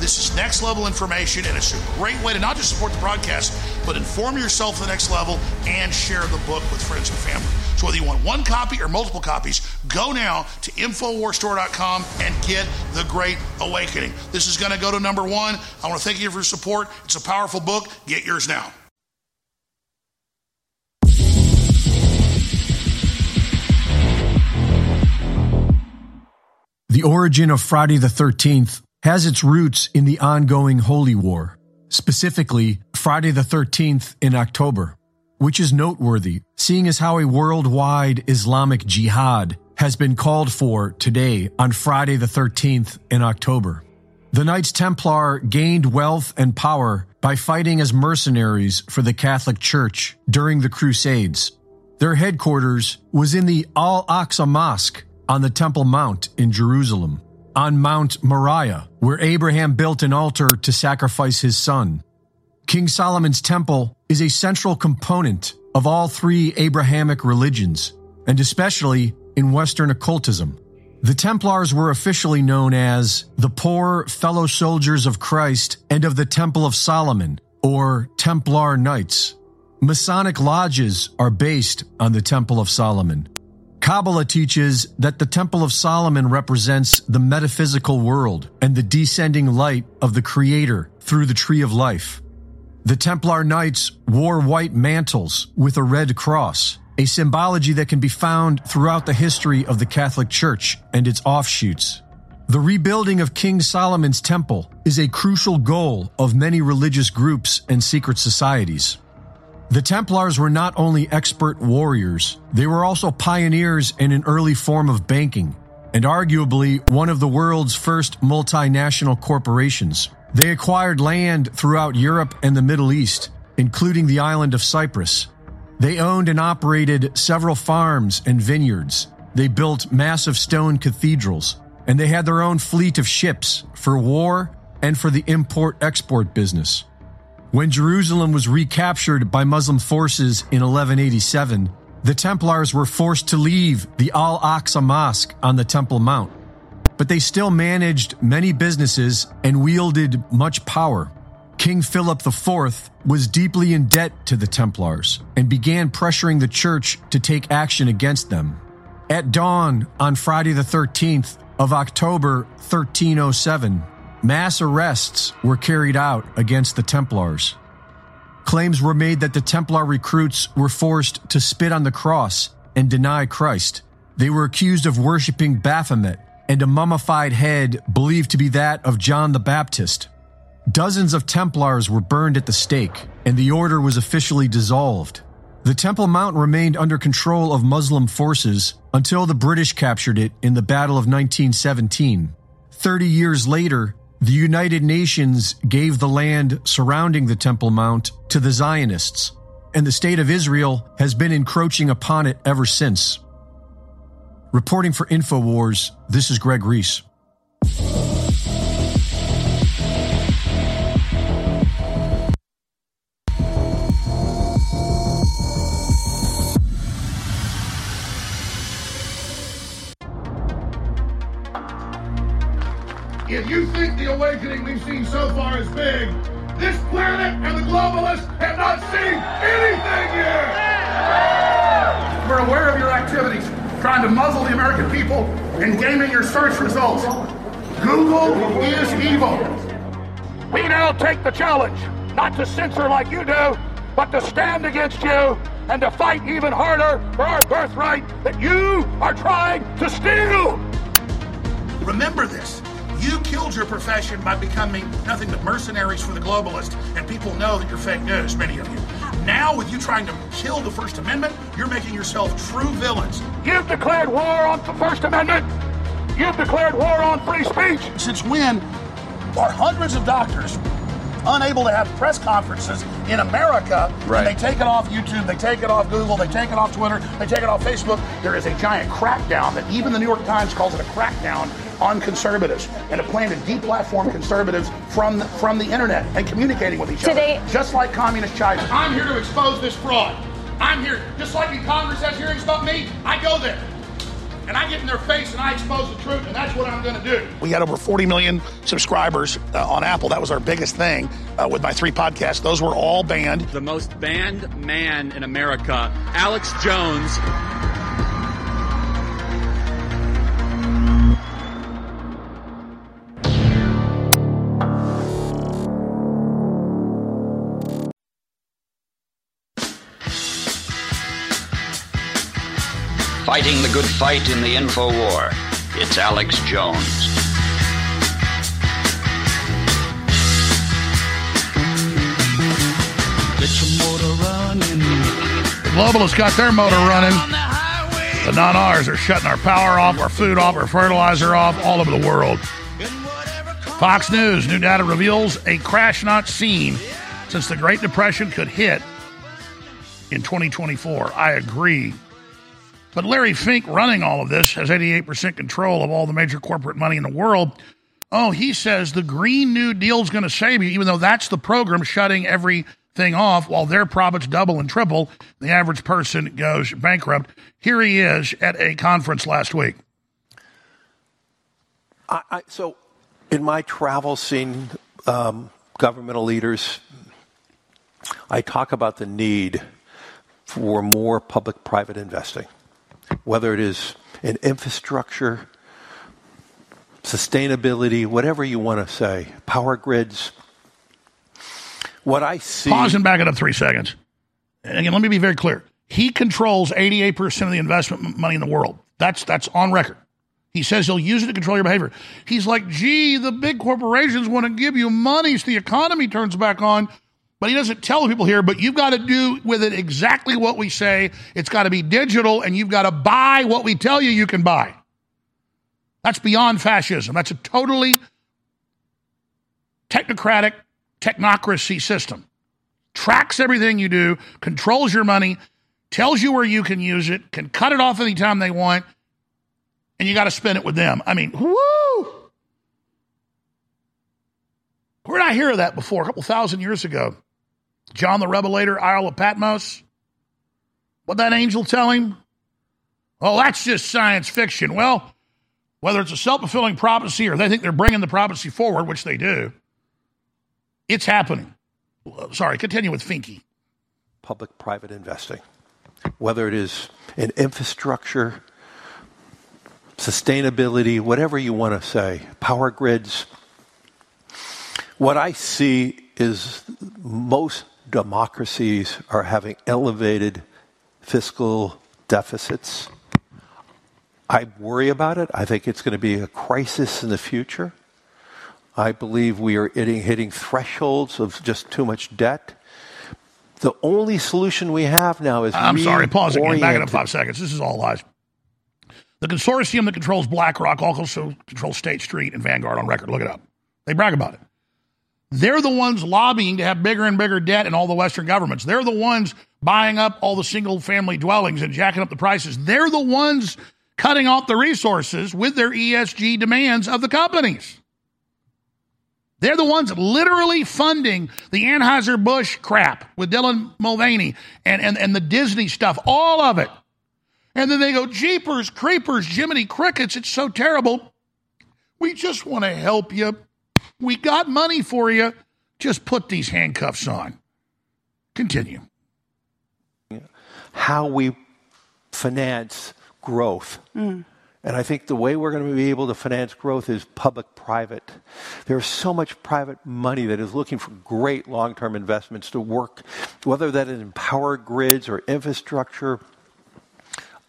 This is next level information, and it's a great way to not just support the broadcast, but inform yourself to the next level and share the book with friends and family. So whether you want one copy or multiple copies, go now to InfoWarsStore.com and get The Great Awakening. This is going to go to #1. I want to thank you for your support. It's a powerful book. Get yours now. The origin of Friday the 13th has its roots in the ongoing Holy War, specifically Friday the 13th in October, which is noteworthy, seeing as how a worldwide Islamic jihad has been called for today on Friday the 13th in October. The Knights Templar gained wealth and power by fighting as mercenaries for the Catholic Church during the Crusades. Their headquarters was in the Al-Aqsa Mosque on the Temple Mount in Jerusalem. On Mount Moriah, where Abraham built an altar to sacrifice his son. King Solomon's temple is a central component of all 3 Abrahamic religions, and especially in Western occultism. The Templars were officially known as the Poor Fellow Soldiers of Christ and of the Temple of Solomon, or Templar Knights. Masonic lodges are based on the Temple of Solomon. Kabbalah teaches that the Temple of Solomon represents the metaphysical world and the descending light of the Creator through the Tree of Life. The Templar Knights wore white mantles with a red cross, a symbology that can be found throughout the history of the Catholic Church and its offshoots. The rebuilding of King Solomon's Temple is a crucial goal of many religious groups and secret societies. The Templars were not only expert warriors, they were also pioneers in an early form of banking, and arguably one of the world's first multinational corporations. They acquired land throughout Europe and the Middle East, including the island of Cyprus. They owned and operated several farms and vineyards. They built massive stone cathedrals, and they had their own fleet of ships for war and for the import-export business. When Jerusalem was recaptured by Muslim forces in 1187, the Templars were forced to leave the Al-Aqsa Mosque on the Temple Mount, but they still managed many businesses and wielded much power. King Philip IV was deeply in debt to the Templars and began pressuring the church to take action against them. At dawn on Friday the 13th of October 1307, mass arrests were carried out against the Templars. Claims were made that the Templar recruits were forced to spit on the cross and deny Christ. They were accused of worshiping Baphomet and a mummified head believed to be that of John the Baptist. Dozens of Templars were burned at the stake, and the order was officially dissolved. The Temple Mount remained under control of Muslim forces until the British captured it in the Battle of 1917. 30 years later, the United Nations gave the land surrounding the Temple Mount to the Zionists, and the State of Israel has been encroaching upon it ever since. Reporting for InfoWars, this is Greg Reese. If you think the awakening we've seen so far is big, this planet and the globalists have not seen anything yet! We're aware of your activities, trying to muzzle the American people and gaming your search results. Google is evil. We now take the challenge, not to censor like you do, but to stand against you and to fight even harder for our birthright that you are trying to steal! Remember this. You killed your profession by becoming nothing but mercenaries for the globalist, and people know that you're fake news, many of you. Now, with you trying to kill the First Amendment, you're making yourself true villains. You've declared war on the First Amendment. You've declared war on free speech. Since when are hundreds of doctors unable to have press conferences in America? Right. And they take it off YouTube, they take it off Google, they take it off Twitter, they take it off Facebook. There is a giant crackdown that even the New York Times calls it a crackdown on conservatives, and a plan to deplatform conservatives from the internet and communicating with each other. Just like communist China. I'm here to expose this fraud. I'm here, just like in Congress has hearings about me, I go there. And I get in their face and I expose the truth, and that's what I'm going to do. We had over 40 million subscribers on Apple. That was our biggest thing with my three podcasts. Those were all banned. The most banned man in America, Alex Jones. Fighting the good fight in the info war. It's Alex Jones. Get your motor running. The globalists got their motor running. The non-R's are shutting our power off, our food off, our fertilizer off, all over the world. Fox News, new data reveals a crash not seen since the Great Depression could hit in 2024. I agree. But Larry Fink, running all of this, has 88% control of all the major corporate money in the world. Oh, he says the Green New Deal is going to save you, even though that's the program shutting everything off while their profits double and triple. The average person goes bankrupt. Here he is at a conference last week. So in my travel scene, governmental leaders, I talk about the need for more public-private investing. Whether it is in infrastructure, sustainability, whatever you want to say, power grids. What I see... Pause and back it up 3 seconds. And again, let me be very clear. He controls 88% of the investment money in the world. That's on record. He says he'll use it to control your behavior. He's like, gee, the big corporations want to give you money so the economy turns back on. But he doesn't tell people here, but you've got to do with it exactly what we say. It's got to be digital, and you've got to buy what we tell you you can buy. That's beyond fascism. That's a totally technocratic, technocracy system. Tracks everything you do, controls your money, tells you where you can use it, can cut it off anytime they want, and you got to spend it with them. I mean, whoo! Where did I hear of that before? A couple thousand years ago. John the Revelator, Isle of Patmos. What'd that angel tell him? Oh, that's just science fiction. Well, whether it's a self-fulfilling prophecy or they think they're bringing the prophecy forward, which they do, it's happening. Sorry, continue with Finke. Public-private investing, whether it is in infrastructure, sustainability, whatever you want to say, power grids. What I see is most democracies are having elevated fiscal deficits. I worry about it. I think it's going to be a crisis in the future. I believe we are hitting thresholds of just too much debt. The only solution we have now is... I'm sorry, pause again. Back it up 5 seconds. This is all lies. The consortium that controls BlackRock also controls State Street and Vanguard on record. Look it up. They brag about it. They're the ones lobbying to have bigger and bigger debt in all the Western governments. They're the ones buying up all the single-family dwellings and jacking up the prices. They're the ones cutting off the resources with their ESG demands of the companies. They're the ones literally funding the Anheuser-Busch crap with Dylan Mulvaney and the Disney stuff, all of it. And then they go, jeepers, creepers, Jiminy Crickets, it's so terrible. We just want to help you. We got money for you. Just put these handcuffs on. Continue. How we finance growth And I think the way we're going to be able to finance growth is public-private. There's so much private money that is looking for great long-term investments to work, whether that is in power grids or infrastructure,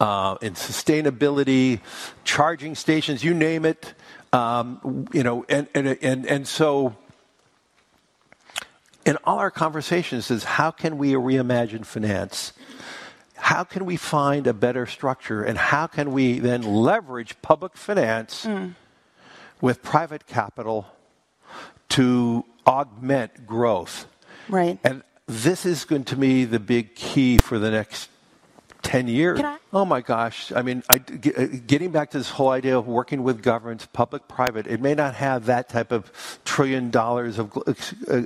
in sustainability, charging stations, you name it. So in all our conversations is how can we reimagine finance? How can we find a better structure, and how can we then leverage public finance with private capital to augment growth? Right. And this is going to be the big key for the next 10 years. Oh my gosh. I mean, getting back to this whole idea of working with governments, public, private, it may not have that type of $1 trillion of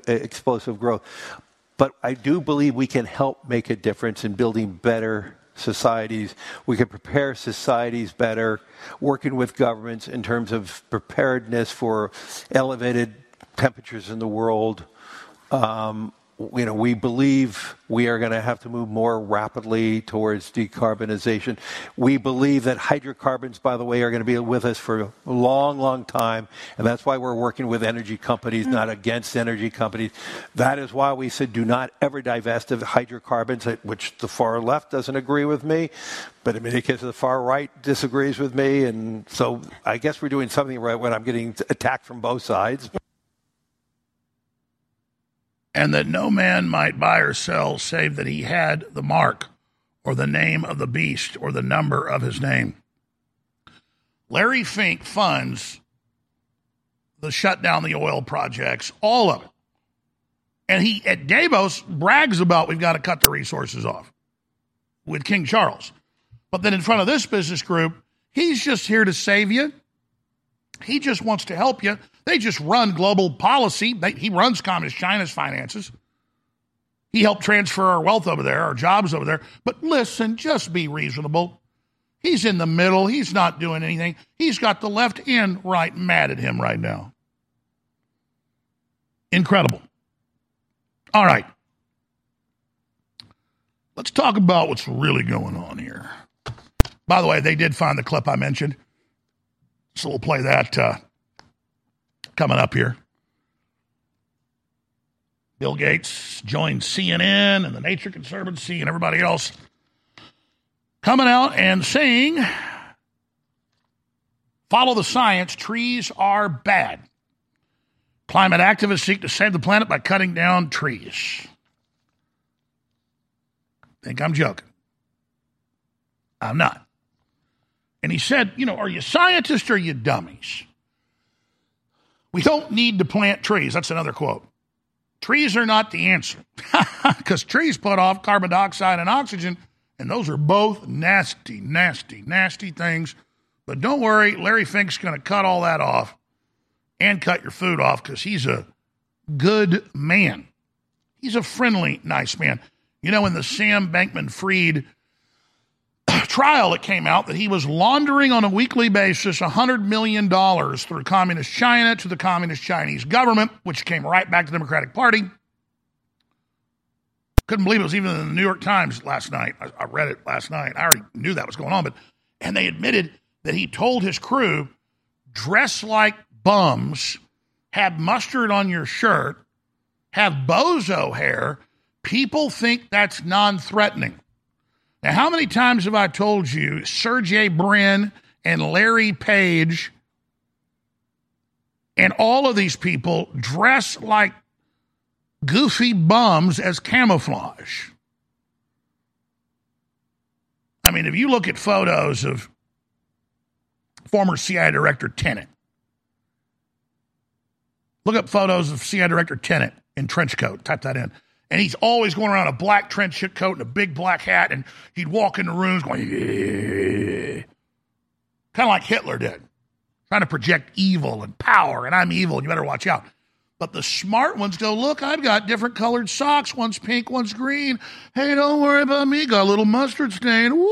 explosive growth. But I do believe we can help make a difference in building better societies. We can prepare societies better, working with governments in terms of preparedness for elevated temperatures in the world. We believe we are going to have to move more rapidly towards decarbonization. We believe that hydrocarbons, by the way, are going to be with us for a long, long time. And that's why we're working with energy companies, not against energy companies. That is why we said do not ever divest of hydrocarbons, which the far left doesn't agree with me. But in many cases, the far right disagrees with me. And so I guess we're doing something right when I'm getting attacked from both sides. And that no man might buy or sell, save that he had the mark, or the name of the beast, or the number of his name. Larry Fink funds the shutdown, the oil projects, all of it. And he, at Davos, brags about we've got to cut the resources off with King Charles. But then in front of this business group, he's just here to save you. He just wants to help you. They just run global policy. He runs Communist China's finances. He helped transfer our wealth over there, our jobs over there. But listen, just be reasonable. He's in the middle. He's not doing anything. He's got the left and right mad at him right now. Incredible. All right. Let's talk about what's really going on here. By the way, they did find the clip I mentioned. So we'll play that coming up here. Bill Gates joined CNN and the Nature Conservancy and everybody else coming out and saying, follow the science, trees are bad. Climate activists seek to save the planet by cutting down trees. Think I'm joking. I'm not. And he said, are you scientists or are you dummies? We don't need to plant trees. That's another quote. Trees are not the answer because trees put off carbon dioxide and oxygen, and those are both nasty, nasty, nasty things. But don't worry, Larry Fink's going to cut all that off and cut your food off because he's a good man. He's a friendly, nice man. In the Sam Bankman-Fried trial, it came out that he was laundering on a weekly basis $100 million through Communist China to the Communist Chinese government, which came right back to the Democratic Party. Couldn't believe it was even in the New York Times last night. I read it last night. I already knew that was going on, and they admitted that he told his crew, dress like bums, have mustard on your shirt, have bozo hair. People think that's non-threatening. Now, how many times have I told you Sergey Brin and Larry Page and all of these people dress like goofy bums as camouflage? I mean, if you look at photos of former CIA Director Tenet, look up photos of CIA Director Tenet in trench coat, type that in. And he's always going around a black trench coat and a big black hat, and he'd walk into rooms going, yeah. Kind of like Hitler did, trying to project evil and power, and I'm evil, and you better watch out. But the smart ones go, look, I've got different colored socks. One's pink, one's green. Hey, don't worry about me. Got a little mustard stain. Woo!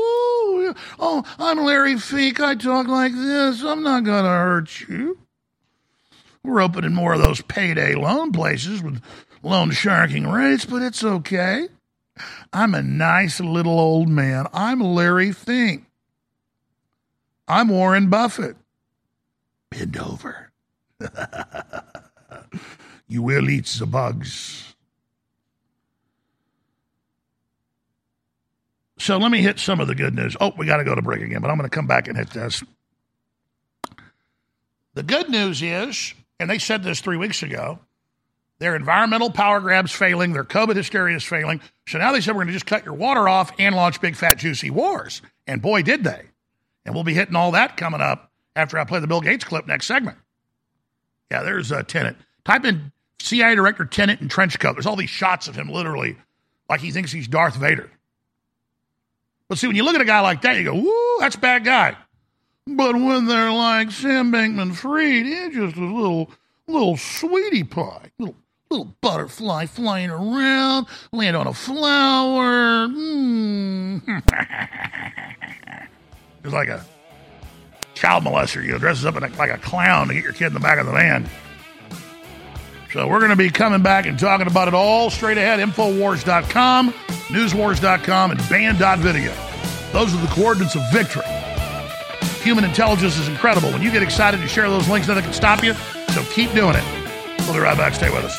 Oh, I'm Larry Fink. I talk like this. I'm not going to hurt you. We're opening more of those payday loan places with loan sharking rates, but it's okay. I'm a nice little old man. I'm Larry Fink. I'm Warren Buffett. Bend over. You will eat the bugs. So let me hit some of the good news. Oh, we got to go to break again, but I'm going to come back and hit this. The good news is, and they said this 3 weeks ago, their environmental power grab's failing, their COVID hysteria is failing. So now they said, we're going to just cut your water off and launch big, fat, juicy wars. And boy, did they. And we'll be hitting all that coming up after I play the Bill Gates clip next segment. Yeah, there's Tenet. Type in CIA Director Tenet in trench coat. There's all these shots of him literally like he thinks he's Darth Vader. But see, when you look at a guy like that, you go, woo, that's a bad guy. But when they're like Sam Bankman-Fried, he's just a little sweetie pie, little butterfly flying around, land on a flower. It's like a child molester. You know, dresses up like a clown to get your kid in the back of the van. So we're going to be coming back and talking about it all straight ahead. Infowars.com, newswars.com, and band.video. Those are the coordinates of victory. Human intelligence is incredible. When you get excited to share those links, nothing can stop you. So keep doing it. We'll be right back. Stay with us.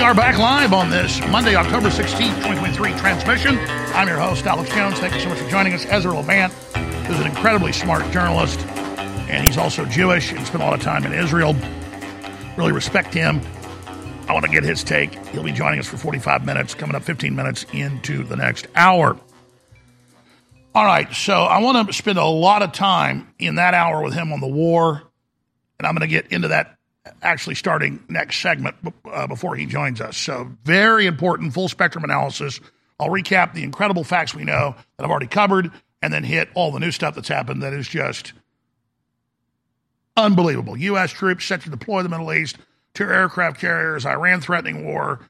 Are back live on this Monday, October 16th, 2023 transmission. I'm your host, Alex Jones. Thank you so much for joining us. Ezra Levant is an incredibly smart journalist, and he's also Jewish and spent a lot of time in Israel. Really respect him. I want to get his take. He'll be joining us for 45 minutes, coming up 15 minutes into the next hour. All right, so I want to spend a lot of time in that hour with him on the war, and I'm going to get into that actually starting next segment before he joins us. So very important full spectrum analysis. I'll recap the incredible facts we know that I've already covered and then hit all the new stuff that's happened that is just unbelievable. U.S. troops set to deploy the Middle East, 2 aircraft carriers, Iran threatening war,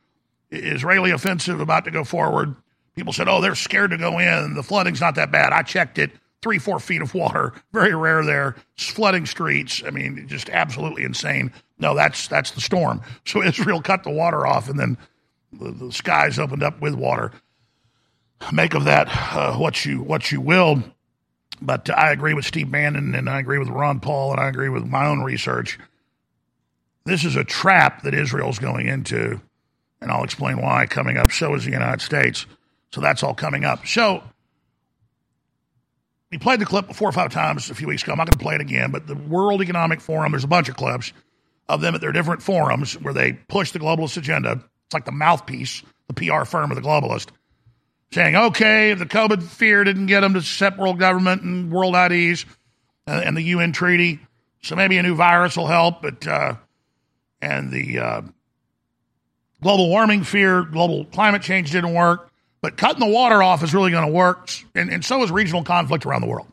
Israeli offensive about to go forward. People said, oh, they're scared to go in. The flooding's not that bad. I checked it. 3-4 feet of water, very rare there, flooding streets. I mean, just absolutely insane. No, that's the storm. So Israel cut the water off, and then the skies opened up with water. Make of that what you will. But I agree with Steve Bannon, and I agree with Ron Paul, and I agree with my own research This is a trap that Israel's going into, and I'll explain why coming up. So is the United States. So that's all coming up. So we played the clip 4 or 5 times a few weeks ago. I'm not going to play it again, but the World Economic Forum, there's a bunch of clips of them at their different forums where they push the globalist agenda. It's like the mouthpiece, the PR firm of the globalist, saying, okay, the COVID fear didn't get them to accept world government and world IDs and the UN treaty, so maybe a new virus will help, but and the global warming fear, global climate change didn't work, but cutting the water off is really going to work, and so is regional conflict around the world.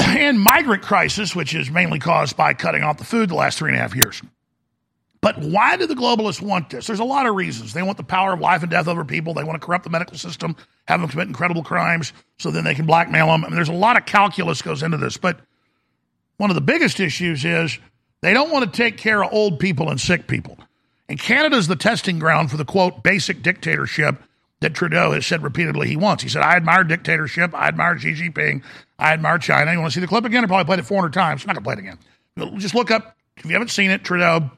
And migrant crisis, which is mainly caused by cutting off the food the last 3.5 years. But why do the globalists want this? There's a lot of reasons. They want the power of life and death over people. They want to corrupt the medical system, have them commit incredible crimes, so then they can blackmail them. I mean, there's a lot of calculus goes into this. But one of the biggest issues is they don't want to take care of old people and sick people. And Canada's the testing ground for the, quote, basic dictatorship that Trudeau has said repeatedly he wants. He said, I admire dictatorship. I admire Xi Jinping. I admire China. You want to see the clip again? I probably played it 400 times. I'm not going to play it again. Just look up. If you haven't seen it, Trudeau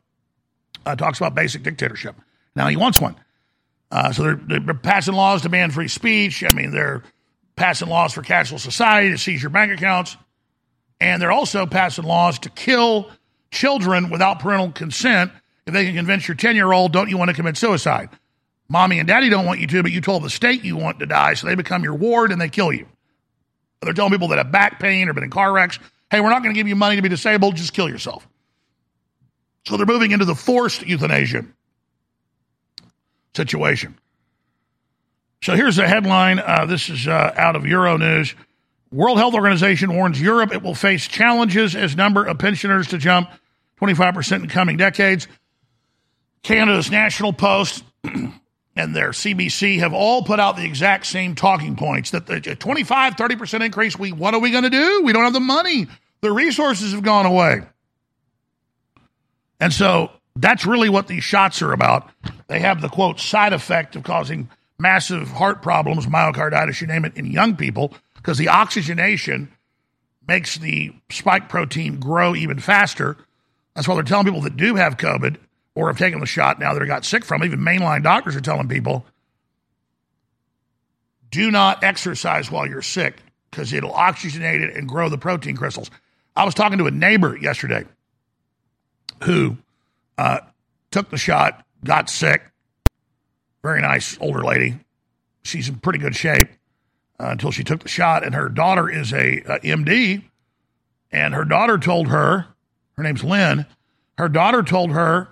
talks about basic dictatorship. Now, he wants one. So they're passing laws to ban free speech. I mean, they're passing laws for cashless society to seize your bank accounts. And they're also passing laws to kill children without parental consent if they can convince your 10-year-old, don't you want to commit suicide? Mommy and daddy don't want you to, but you told the state you want to die, so they become your ward and they kill you. They're telling people that have back pain or been in car wrecks, hey, we're not going to give you money to be disabled, just kill yourself. So they're moving into the forced euthanasia situation. So here's the headline. This is out of Euro News. World Health Organization warns Europe it will face challenges as number of pensioners to jump 25% in coming decades. Canada's National Post and their CBC have all put out the exact same talking points, that the 25, 30% increase, what are we going to do? We don't have the money. The resources have gone away. And so that's really what these shots are about. They have the, quote, side effect of causing massive heart problems, myocarditis, you name it, in young people, because the oxygenation makes the spike protein grow even faster. That's why they're telling people that do have COVID or have taken the shot now that they got sick from it. Even mainline doctors are telling people, do not exercise while you're sick because it'll oxygenate it and grow the protein crystals. I was talking to a neighbor yesterday who took the shot, got sick, very nice older lady. She's in pretty good shape until she took the shot, and her daughter is a MD, and her daughter told her, her name's Lynn, her daughter told her,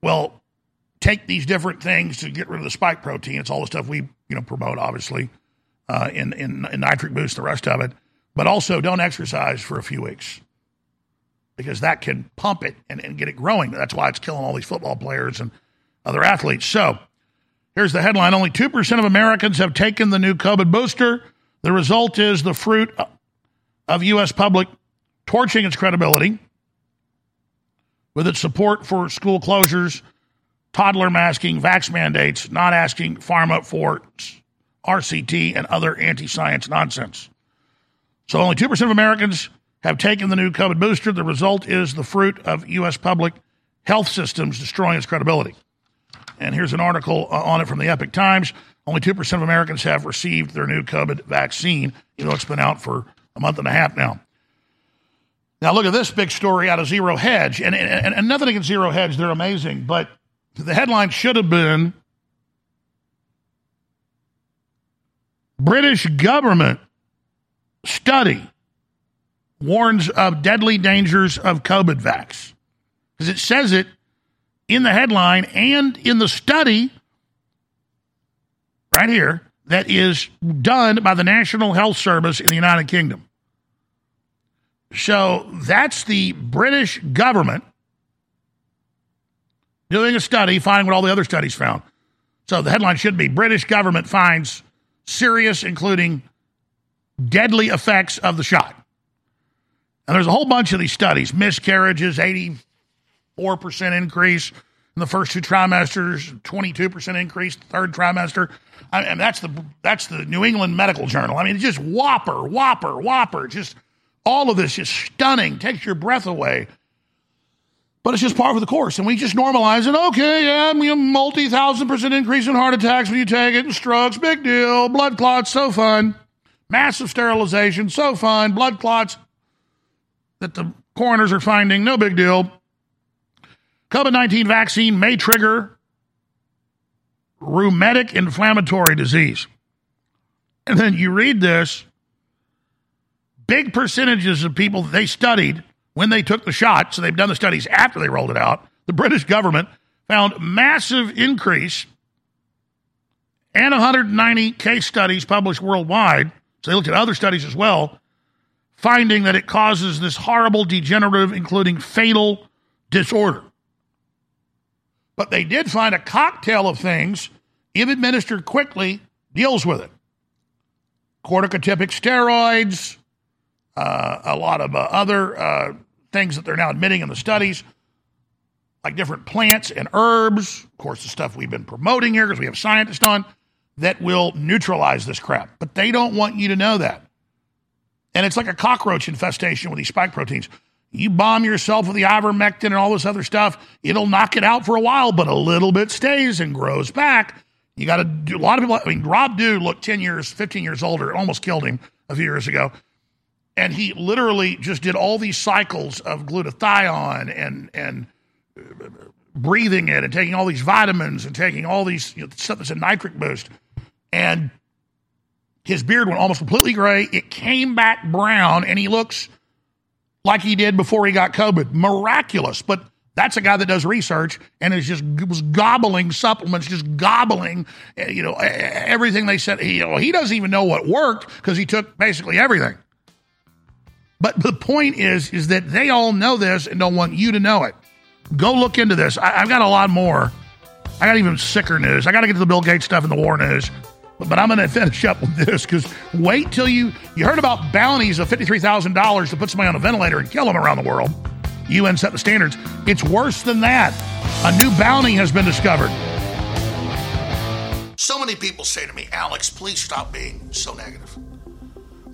well, take these different things to get rid of the spike protein. It's all the stuff we promote, obviously, in nitric boost, the rest of it. But also don't exercise for a few weeks because that can pump it and get it growing. That's why it's killing all these football players and other athletes. So here's the headline. Only 2% of Americans have taken the new COVID booster. The result is the fruit of U.S. public torching its credibility with its support for school closures, toddler masking, vax mandates, not asking pharma for RCT and other anti-science nonsense. So only 2% of Americans have taken the new COVID booster. The result is the fruit of U.S. public health systems destroying its credibility. And here's an article on it from the Epoch Times. Only 2% of Americans have received their new COVID vaccine, even though it's been out for a month and a half now. Now, look at this big story out of Zero Hedge. And nothing against Zero Hedge. They're amazing. But the headline should have been, British government study warns of deadly dangers of COVID vax. Because it says it in the headline and in the study right here that is done by the National Health Service in the United Kingdom. So that's the British government doing a study, finding what all the other studies found. So the headline should be, British government finds serious, including deadly effects of the shot. And there's a whole bunch of these studies, miscarriages, 84% increase in the first 2 trimesters, 22% increase the third trimester. I mean, that's the New England Medical Journal. I mean, it's just whopper, whopper, whopper, just all of this is stunning, takes your breath away. But it's just par for the course, and we just normalize it. Okay, yeah, I mean, a multi-1,000% increase in heart attacks when you take it, and strokes, big deal, blood clots, so fun, massive sterilization, so fun, blood clots that the coroners are finding, no big deal. COVID-19 vaccine may trigger rheumatic inflammatory disease. And then you read this, big percentages of people they studied when they took the shot, so they've done the studies after they rolled it out, the British government found massive increase and 190 case studies published worldwide, so they looked at other studies as well, finding that it causes this horrible degenerative, including fatal disorder. But they did find a cocktail of things, if administered quickly, deals with it. Corticotypic steroids, a lot of other things that they're now admitting in the studies, like different plants and herbs, of course the stuff we've been promoting here because we have scientists on, that will neutralize this crap. But they don't want you to know that. And it's like a cockroach infestation with these spike proteins. You bomb yourself with the ivermectin and all this other stuff, it'll knock it out for a while, but a little bit stays and grows back. You got to do, a lot of people, I mean, Rob Dew looked 10 years, 15 years older. It almost killed him a few years ago. And he literally just did all these cycles of glutathione and breathing it and taking all these vitamins and taking all these stuff that's a nitric boost. And his beard went almost completely gray. It came back brown, and he looks like he did before he got COVID. Miraculous. But that's a guy that does research and was gobbling supplements, just gobbling, everything they said. He doesn't even know what worked because he took basically everything. But the point is that they all know this and don't want you to know it. Go look into this. I've got a lot more. I got even sicker news. I got to get to the Bill Gates stuff and the war news. But I'm going to finish up with this because wait till you heard about bounties of $53,000 to put somebody on a ventilator and kill them around the world. UN set the standards. It's worse than that. A new bounty has been discovered. So many people say to me, Alex, please stop being so negative.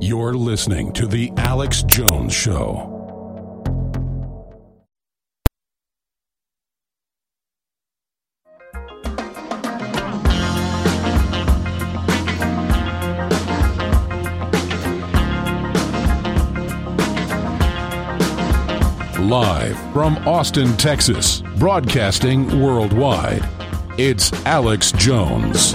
You're listening to The Alex Jones Show. Live from Austin, Texas, broadcasting worldwide, it's Alex Jones.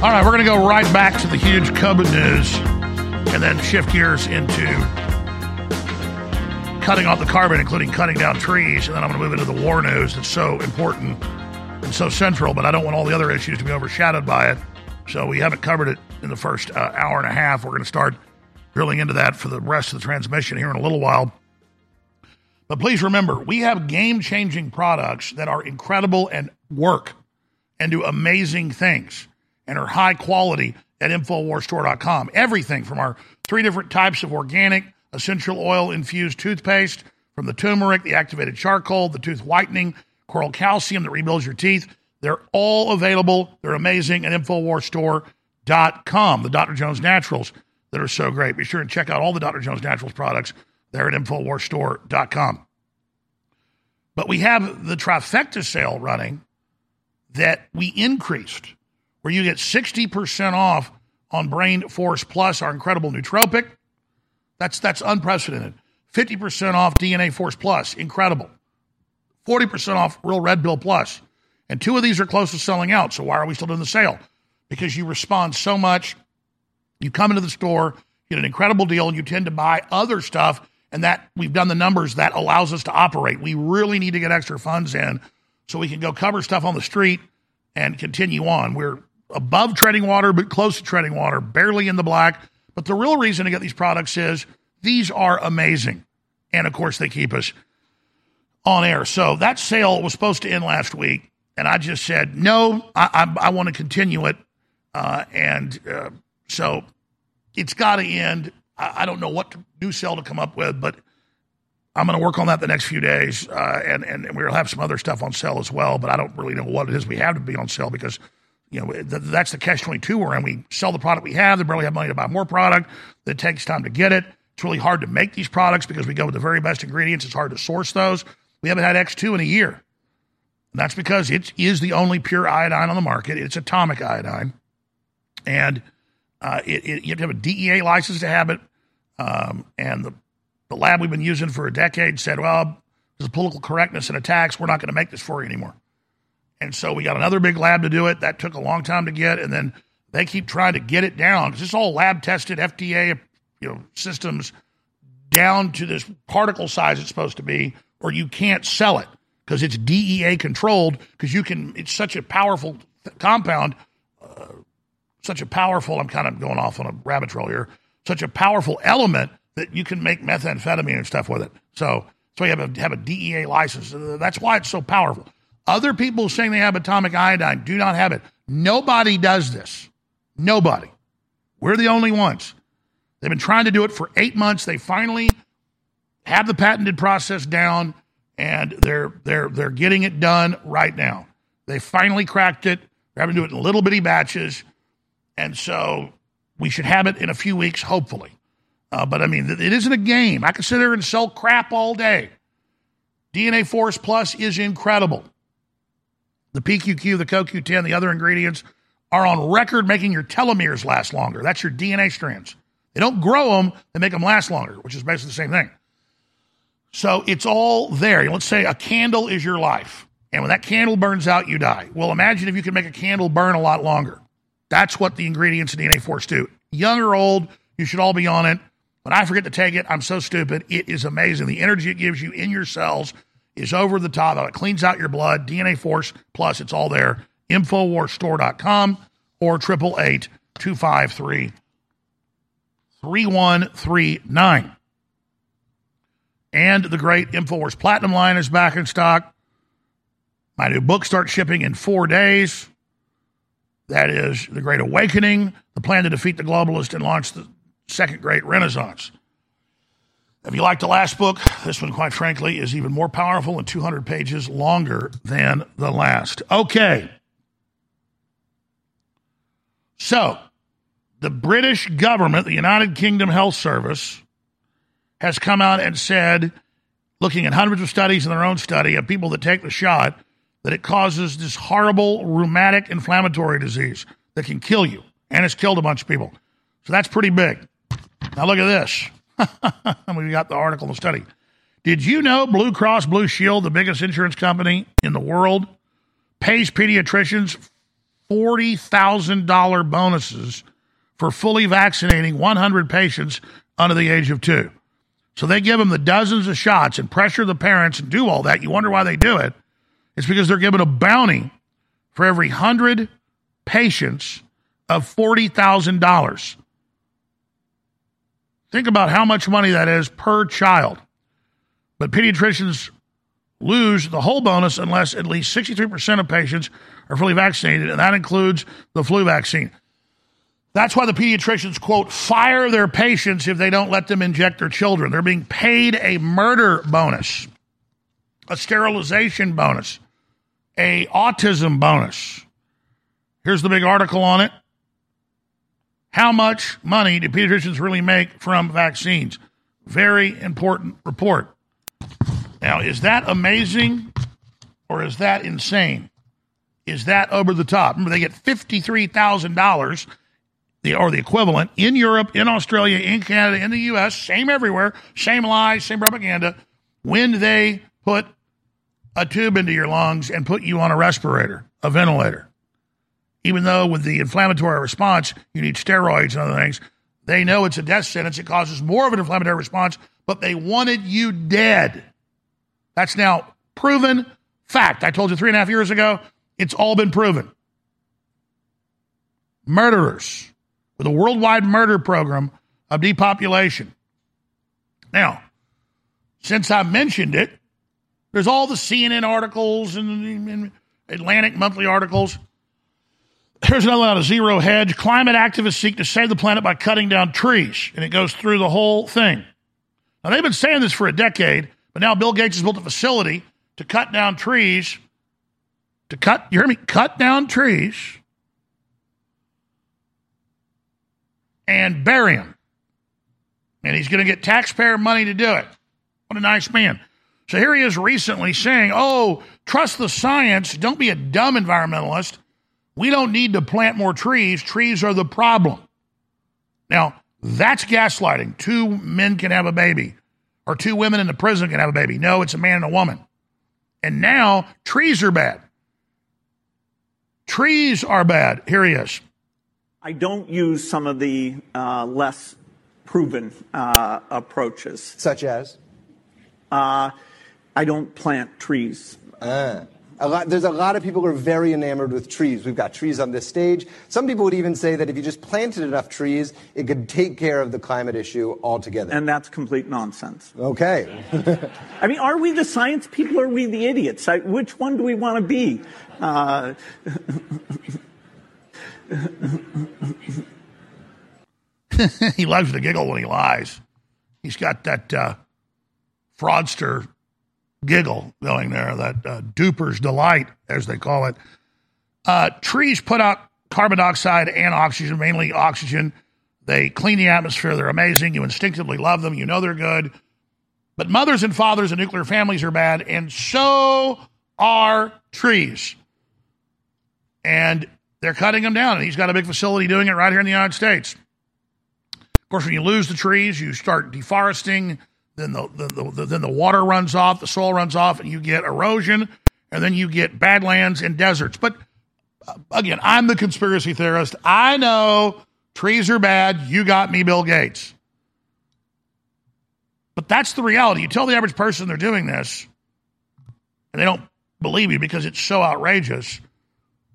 All right, we're going to go right back to the huge COVID news and then shift gears into cutting off the carbon, including cutting down trees, and then I'm going to move into the war news that's so important and so central, but I don't want all the other issues to be overshadowed by it, so we haven't covered it in the first hour and a half. We're going to start drilling into that for the rest of the transmission here in a little while. But please remember, we have game-changing products that are incredible and work and do amazing things and are high quality at InfoWarsStore.com. Everything from our 3 different types of organic, essential oil-infused toothpaste, from the turmeric, the activated charcoal, the tooth whitening, coral calcium that rebuilds your teeth. They're all available. They're amazing at InfoWarsStore.com. The Dr. Jones Naturals that are so great. Be sure and check out all the Dr. Jones Naturals products there at InfoWarsStore.com. But we have the trifecta sale running that we increased, where you get 60% off on Brain Force Plus, our incredible nootropic. That's unprecedented. 50% off DNA Force Plus, incredible. 40% off Real Red Pill Plus. And two of these are close to selling out, so why are we still doing the sale? Because you respond so much. You come into the store, get an incredible deal, and you tend to buy other stuff, and that we've done the numbers that allows us to operate. We really need to get extra funds in so we can go cover stuff on the street and continue on. We're above treading water, but close to treading water, barely in the black. But the real reason to get these products is these are amazing. And, of course, they keep us on air. So that sale was supposed to end last week, and I just said, no, I want to continue it. So it's got to end. I don't know what new sale to come up with, but I'm going to work on that the next few days, and we'll have some other stuff on sale as well, but I don't really know what it is we have to be on sale because, you know, that's the catch-22 we're in. We sell the product we have. They barely have money to buy more product. It takes time to get it. It's really hard to make these products because we go with the very best ingredients. It's hard to source those. We haven't had X2 in a year, and that's because it is the only pure iodine on the market. It's atomic iodine, and you have to have a DEA license to have it, and the lab we've been using for a decade said, well, there's political correctness and attacks. We're not going to make this for you anymore. And so we got another big lab to do it. That took a long time to get, and then they keep trying to get it down because it's all lab-tested FDA systems down to this particle size it's supposed to be, or you can't sell it because it's DEA controlled because it's such a powerful compound, I'm kind of going off on a rabbit trail here, such a powerful element that you can make methamphetamine and stuff with it. So you have a DEA license. That's why it's so powerful. Other people saying they have atomic iodine do not have it. Nobody does this. Nobody. We're the only ones. They've been trying to do it for 8 months. They finally have the patented process down, and they're getting it done right now. They finally cracked it. They're having to do it in little bitty batches. And so we should have it in a few weeks, hopefully. But, I mean, it isn't a game. I can sit there and sell crap all day. DNA Force Plus is incredible. The PQQ, the CoQ10, the other ingredients are on record making your telomeres last longer. That's your DNA strands. They don't grow them. They make them last longer, which is basically the same thing. So it's all there. Let's say a candle is your life. And when that candle burns out, you die. Well, imagine if you could make a candle burn a lot longer. That's what the ingredients in DNA Force do. Young or old, you should all be on it. When I forget to take it, I'm so stupid. It is amazing. The energy it gives you in your cells is over the top. It cleans out your blood. DNA Force Plus, it's all there. InfoWarsStore.com or 888-253-3139. And the great InfoWars Platinum line is back in stock. My new book starts shipping in 4 days. That is The Great Awakening, The Plan to Defeat the Globalist and Launch the Second Great Renaissance. If you liked the last book, this one, quite frankly, is even more powerful and 200 pages longer than the last. Okay. So, the British government, the United Kingdom Health Service, has come out and said, looking at hundreds of studies in their own study of people that take the shot, that it causes this horrible rheumatic inflammatory disease that can kill you, and it's killed a bunch of people. So that's pretty big. Now look at this. We got the article in the study. Did you know Blue Cross Blue Shield, the biggest insurance company in the world, pays pediatricians $40,000 bonuses for fully vaccinating 100 patients under the age of 2? So they give them the dozens of shots and pressure the parents and do all that. You wonder why they do it. It's because they're given a bounty for every 100 patients of $40,000. Think about how much money that is per child. But pediatricians lose the whole bonus unless at least 63% of patients are fully vaccinated, and that includes the flu vaccine. That's why the pediatricians, quote, fire their patients if they don't let them inject their children. They're being paid a murder bonus, a sterilization bonus, a autism bonus. Here's the big article on it. How much money do pediatricians really make from vaccines? Very important report. Now, is that amazing or is that insane? Is that over the top? Remember, they get $53,000 or the equivalent in Europe, in Australia, in Canada, in the U.S., same everywhere, same lies, same propaganda, when they put a tube into your lungs and put you on a respirator, a ventilator. Even though with the inflammatory response, you need steroids and other things, they know it's a death sentence. It causes more of an inflammatory response, but they wanted you dead. That's now proven fact. I told you 3.5 years ago, it's all been proven. Murderers with a worldwide murder program of depopulation. Now, since I mentioned it, there's all the CNN articles and Atlantic Monthly articles. Here's another one out of Zero Hedge. Climate activists seek to save the planet by cutting down trees. And it goes through the whole thing. Now, they've been saying this for a decade, but now Bill Gates has built a facility to cut down trees. You hear me? Cut down trees and bury them. And he's going to get taxpayer money to do it. What a nice man. So here he is recently saying, oh, trust the science. Don't be a dumb environmentalist. We don't need to plant more trees. Trees are the problem. Now, that's gaslighting. 2 men can have a baby, or 2 women in the prison can have a baby. No, it's a man and a woman. And now trees are bad. Trees are bad. Here he is. I don't use some of the less proven approaches. Such as? I don't plant trees. There's a lot of people who are very enamored with trees. We've got trees on this stage. Some people would even say that if you just planted enough trees, it could take care of the climate issue altogether. And that's complete nonsense. Okay. I mean, are we the science people or are we the idiots? Which one do we want to be? He loves to giggle when he lies. He's got that fraudster giggle going there, that duper's delight, as they call it. Trees put out carbon dioxide and oxygen, mainly oxygen. They clean the atmosphere. They're amazing. You instinctively love them. You know they're good. But mothers and fathers and nuclear families are bad, and so are trees. And they're cutting them down, and he's got a big facility doing it right here in the United States. Of course, when you lose the trees, you start deforesting. Then the water runs off, the soil runs off, and you get erosion, and then you get badlands and deserts. But again, I'm the conspiracy theorist. I know trees are bad. You got me, Bill Gates. But that's the reality. You tell the average person they're doing this, and they don't believe you because it's so outrageous.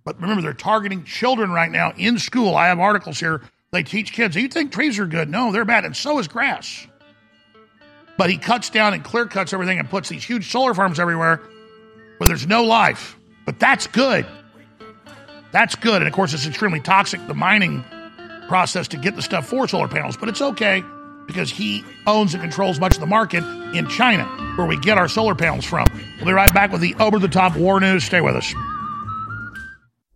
But remember, they're targeting children right now in school. I have articles here. They teach kids, you think trees are good? No, they're bad, and so is grass. But he cuts down and clear cuts everything and puts these huge solar farms everywhere where there's no life. But that's good. That's good. And, of course, it's extremely toxic, the mining process to get the stuff for solar panels. But it's okay because he owns and controls much of the market in China where we get our solar panels from. We'll be right back with the over-the-top war news. Stay with us.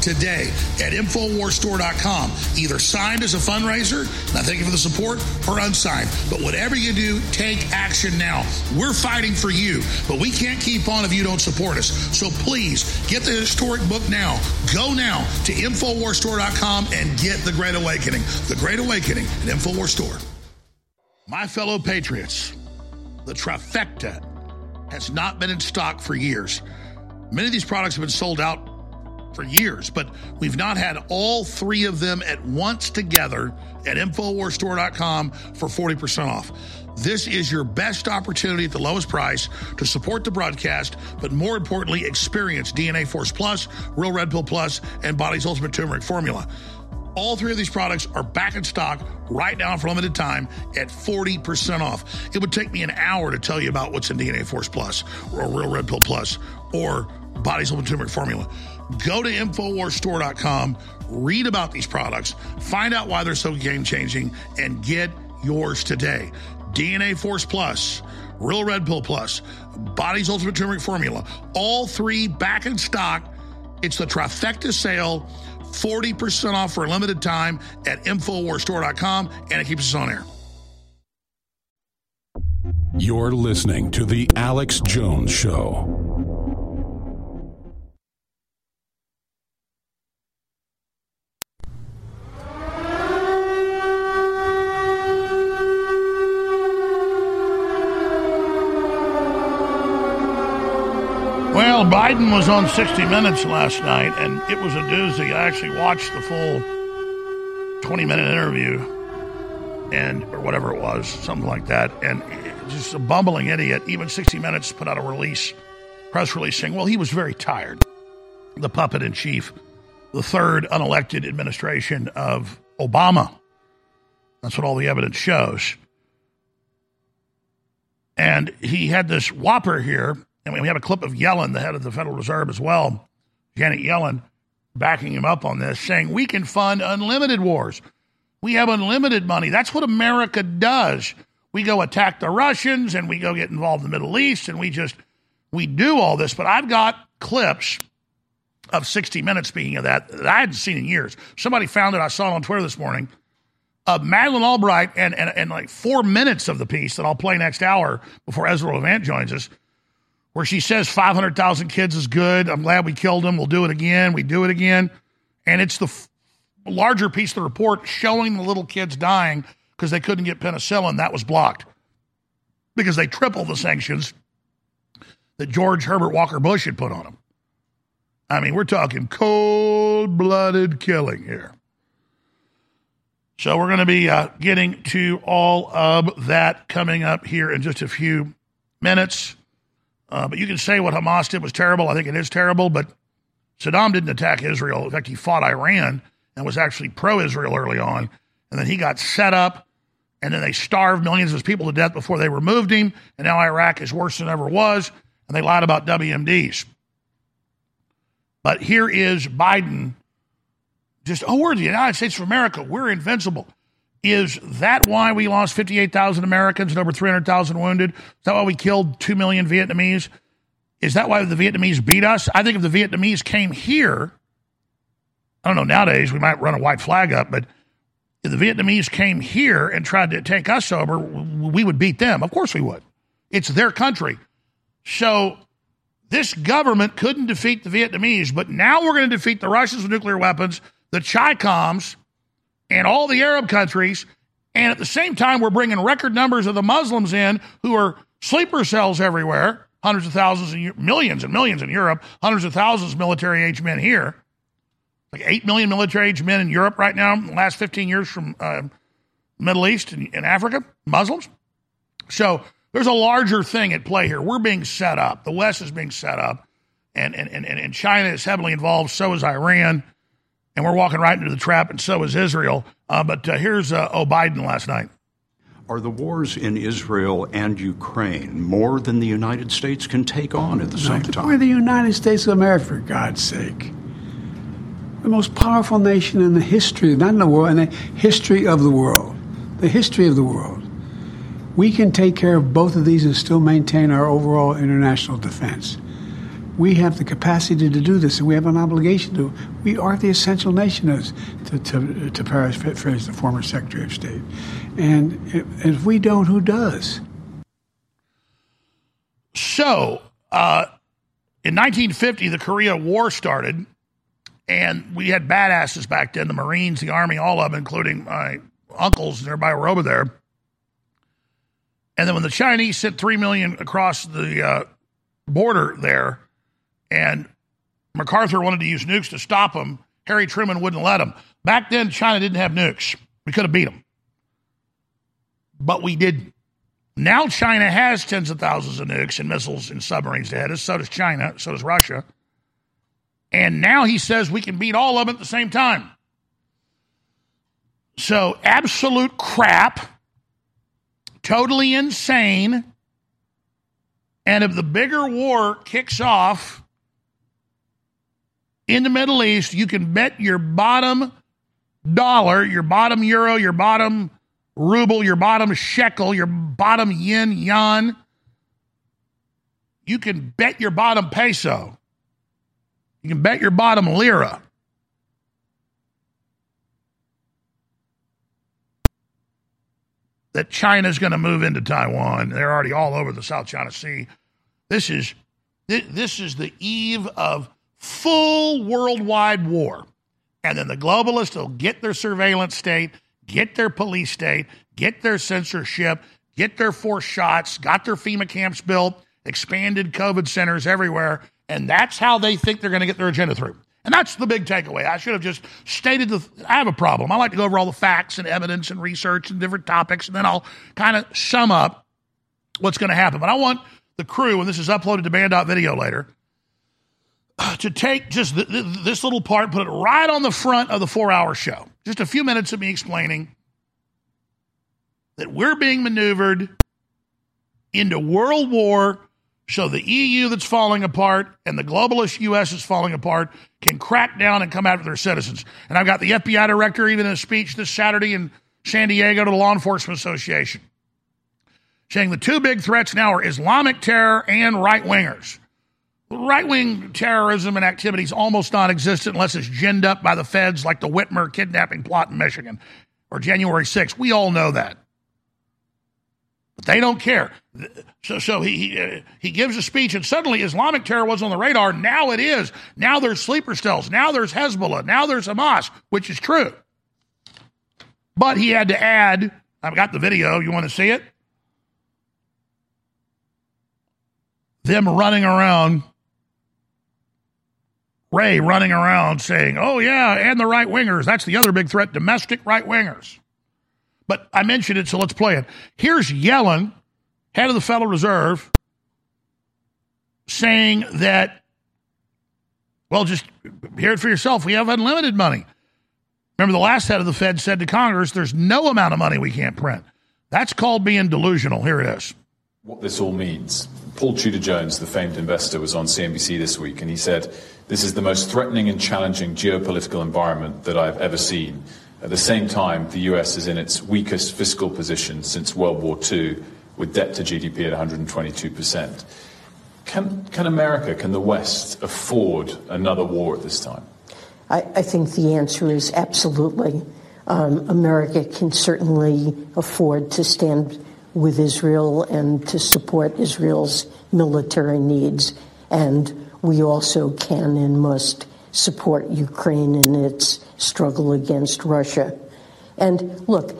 today at InfoWarsStore.com. Either signed as a fundraiser, and I thank you for the support, or unsigned. But whatever you do, take action now. We're fighting for you, but we can't keep on if you don't support us. So please, get the historic book now. Go now to InfoWarsStore.com and get The Great Awakening. The Great Awakening at InfoWars Store. My fellow patriots, the trifecta has not been in stock for years. Many of these products have been sold out for years, but we've not had all 3 of them at once together at InfoWarsStore.com for 40% off. This is your best opportunity at the lowest price to support the broadcast, but more importantly, experience DNA Force Plus, Real Red Pill Plus, and Body's Ultimate Turmeric Formula. All 3 of these products are back in stock right now for a limited time at 40% off. It would take me an hour to tell you about what's in DNA Force Plus, or Real Red Pill Plus, or body supplement turmeric formula. Go to InfoWarsStore.com, read about these products, find out why they're so game-changing, and get yours today. DNA Force Plus, Real Red Pill Plus, Body's Ultimate Turmeric Formula, all three back in stock. It's the trifecta sale, 40% off for a limited time at InfoWarsStore.com, and it keeps us on air. You're listening to The Alex Jones Show. Well, Biden was on 60 Minutes last night, and it was a doozy. I actually watched the full 20-minute interview, or whatever it was, something like that. And just a bumbling idiot. Even 60 Minutes put out a press release saying, well, he was very tired. The puppet-in-chief, the third unelected administration of Obama. That's what all the evidence shows. And he had this whopper here. And we have a clip of Yellen, the head of the Federal Reserve as well, Janet Yellen, backing him up on this, saying, we can fund unlimited wars. We have unlimited money. That's what America does. We go attack the Russians, and we go get involved in the Middle East, and we do all this. But I've got clips of 60 Minutes, speaking of that I hadn't seen in years. Somebody found it. I saw it on Twitter this morning. Of Madeleine Albright and like 4 minutes of the piece that I'll play next hour before Ezra Levant joins us, where she says 500,000 kids is good. I'm glad we killed them. We'll do it again. We do it again. And it's the larger piece of the report showing the little kids dying because they couldn't get penicillin. That was blocked because they tripled the sanctions that George Herbert Walker Bush had put on them. I mean, we're talking cold-blooded killing here. So we're going to be getting to all of that coming up here in just a few minutes. But you can say what Hamas did was terrible. I think it is terrible, but Saddam didn't attack Israel. In fact, he fought Iran and was actually pro-Israel early on, and then he got set up, and then they starved millions of his people to death before they removed him, and now Iraq is worse than ever was, and they lied about WMDs. But here is Biden just, oh, we're the United States of America. We're invincible. Is that why we lost 58,000 Americans and over 300,000 wounded? Is that why we killed 2 million Vietnamese? Is that why the Vietnamese beat us? I think if the Vietnamese came here, I don't know, nowadays we might run a white flag up, but if the Vietnamese came here and tried to take us over, we would beat them. Of course we would. It's their country. So this government couldn't defeat the Vietnamese, but now we're going to defeat the Russians with nuclear weapons, the Chi-Coms, and all the Arab countries, and at the same time, we're bringing record numbers of the Muslims in who are sleeper cells everywhere, hundreds of thousands, millions and millions in Europe, hundreds of thousands of military-aged men here, like 8 million military-aged men in Europe right now in the last 15 years from Middle East and Africa, Muslims. So there's a larger thing at play here. We're being set up. The West is being set up, and China is heavily involved, so is Iran. And we're walking right into the trap, and so is Israel. But here's Biden last night. Are the wars in Israel and Ukraine more than the United States can take on at the same time? We're the United States of America, for God's sake. The most powerful nation in the history, not in the world, in the history of the world. The history of the world. We can take care of both of these and still maintain our overall international defense. We have the capacity to do this, and we have an obligation to. We are the essential nation, to paraphrase the former Secretary of State. And if we don't, who does? So, in 1950, the Korea War started, and we had badasses back then, the Marines, the Army, all of them, including my uncles and everybody were over there. And then when the Chinese sent 3 million across the border there, and MacArthur wanted to use nukes to stop them. Harry Truman wouldn't let them. Back then, China didn't have nukes. We could have beat them. But we didn't. Now China has tens of thousands of nukes and missiles and submarines to hit us. So does China. So does Russia. And now he says we can beat all of them at the same time. So absolute crap. Totally insane. And if the bigger war kicks off, in the Middle East, you can bet your bottom dollar, your bottom euro, your bottom ruble, your bottom shekel, your bottom yen, yuan. You can bet your bottom peso. You can bet your bottom lira. That China's going to move into Taiwan. They're already all over the South China Sea. This is the eve of full worldwide war. And then the globalists will get their surveillance state, get their police state, get their censorship, get their forced shots, got their FEMA camps built, expanded COVID centers everywhere, and that's how they think they're going to get their agenda through. And that's the big takeaway. I should have just stated I have a problem. I like to go over all the facts and evidence and research and different topics, and then I'll kind of sum up what's going to happen. But I want the crew, and this is uploaded to band.video later, to take just this little part, put it right on the front of the 4-hour show. Just a few minutes of me explaining that we're being maneuvered into world war. So the EU that's falling apart and the globalist U.S. is falling apart can crack down and come after their citizens. And I've got the FBI director even in a speech this Saturday in San Diego to the Law Enforcement Association saying the two big threats now are Islamic terror and right-wingers. Right-wing terrorism and activity is almost non-existent unless it's ginned up by the feds like the Whitmer kidnapping plot in Michigan or January 6th. We all know that. But they don't care. So he gives a speech, and suddenly Islamic terror was on the radar. Now it is. Now there's sleeper cells. Now there's Hezbollah. Now there's Hamas, which is true. But he had to add, I've got the video. You want to see it? Them running around, Ray running around saying, oh, yeah, and the right-wingers. That's the other big threat, domestic right-wingers. But I mentioned it, so let's play it. Here's Yellen, head of the Federal Reserve, saying that, well, just hear it for yourself. We have unlimited money. Remember, the last head of the Fed said to Congress, there's no amount of money we can't print. That's called being delusional. Here it is. What this all means. Paul Tudor Jones, the famed investor, was on CNBC this week, and he said, this is the most threatening and challenging geopolitical environment that I've ever seen. At the same time, the U.S. is in its weakest fiscal position since World War II, with debt to GDP at 122%. Can America, can the West afford another war at this time? I think the answer is absolutely. America can certainly afford to stand with Israel and to support Israel's military needs. And we also can and must support Ukraine in its struggle against Russia. And look,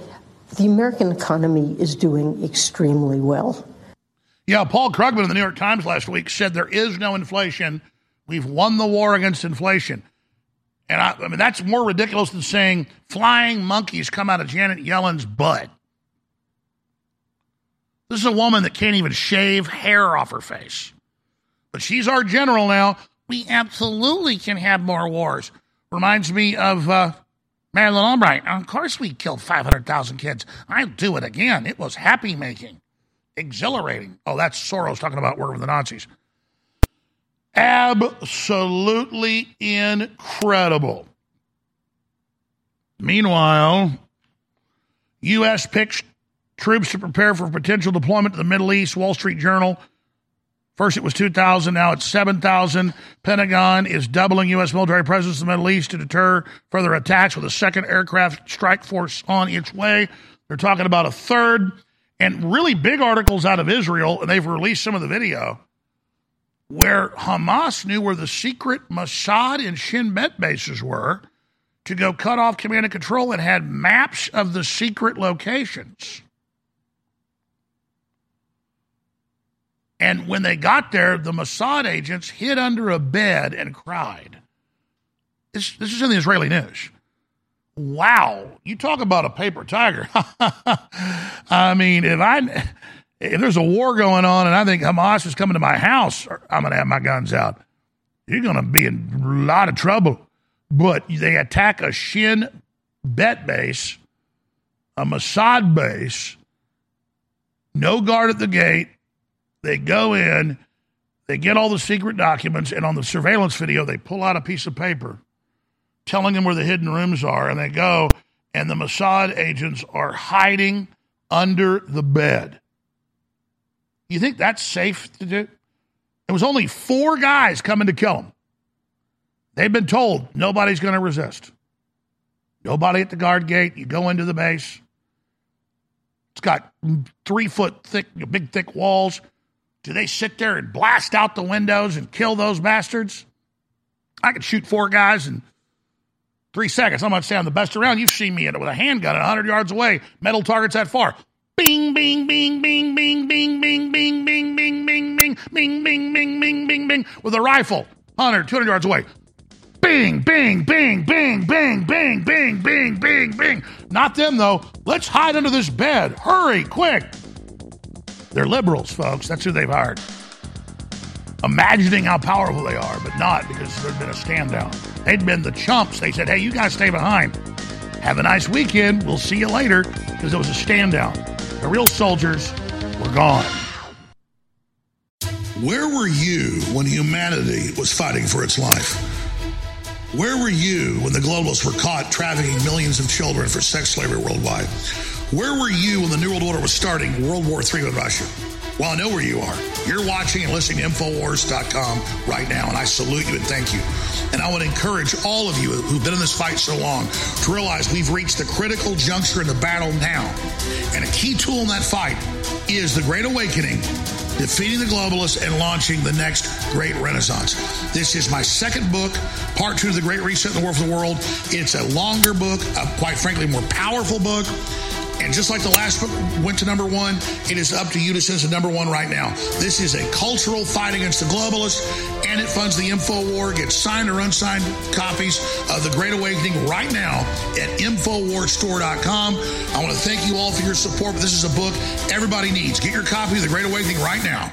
the American economy is doing extremely well. Yeah, Paul Krugman of the New York Times last week said there is no inflation. We've won the war against inflation. And I mean, that's more ridiculous than saying flying monkeys come out of Janet Yellen's butt. This is a woman that can't even shave hair off her face. But she's our general now. We absolutely can have more wars. Reminds me of Madeleine Albright. Of course we killed 500,000 kids. I'll do it again. It was happy-making, exhilarating. Oh, that's Soros talking about working with the Nazis. Absolutely incredible. Meanwhile, U.S. picks troops to prepare for potential deployment to the Middle East. Wall Street Journal. First it was 2,000, now it's 7,000. Pentagon is doubling U.S. military presence in the Middle East to deter further attacks with a second aircraft strike force on its way. They're talking about a third. And really big articles out of Israel, and they've released some of the video, where Hamas knew where the secret Mossad and Shin Bet bases were to go cut off command and control and had maps of the secret locations. And when they got there, the Mossad agents hid under a bed and cried. This is in the Israeli news. Wow. You talk about a paper tiger. I mean, if there's a war going on and I think Hamas is coming to my house, I'm going to have my guns out. You're going to be in a lot of trouble. But they attack a Shin Bet base, a Mossad base, no guard at the gate. They go in, They get all the secret documents, and on the surveillance video, they pull out a piece of paper telling them where the hidden rooms are, and they go, and the Mossad agents are hiding under the bed. You think that's safe to do? It was only 4 guys coming to kill him. They've been told nobody's going to resist. Nobody at the guard gate. You go into the base. It's got 3-foot thick, big thick walls. Do they sit there and blast out the windows and kill those bastards? I could shoot 4 guys in 3 seconds. I'm not saying I'm the best around. You've seen me in it with a handgun at 100 yards away, metal targets that far. Bing, bing, bing, bing, bing, bing, bing, bing, bing, bing, bing, bing, bing, bing, bing, bing, bing, bing, with a rifle, 100, 200 yards away. Bing, bing, bing, bing, bing, bing, bing, bing, bing, bing. Not them, though. Let's hide under this bed. Hurry, quick. They're liberals, folks. That's who they've hired. Imagining how powerful they are, but not because there'd been a stand-down. They'd been the chumps. They said, hey, you guys stay behind. Have a nice weekend. We'll see you later, because there was a stand-down. The real soldiers were gone. Where were you when humanity was fighting for its life? Where were you when the globalists were caught trafficking millions of children for sex slavery worldwide? Where were you when the New World Order was starting World War III with Russia? Well, I know where you are. You're watching and listening to Infowars.com right now, and I salute you and thank you. And I would encourage all of you who've been in this fight so long to realize we've reached the critical juncture in the battle now. And a key tool in that fight is the Great Awakening, defeating the globalists and launching the next great renaissance. This is my second book, part 2 of The Great Reset and the War for the World. It's a longer book, a quite frankly more powerful book. And just like the last book went to number 1, it is up to you to sense the number 1 right now. This is a cultural fight against the globalists, and it funds the InfoWar. Get signed or unsigned copies of The Great Awakening right now at InfoWarStore.com. I want to thank you all for your support. This is a book everybody needs. Get your copy of The Great Awakening right now.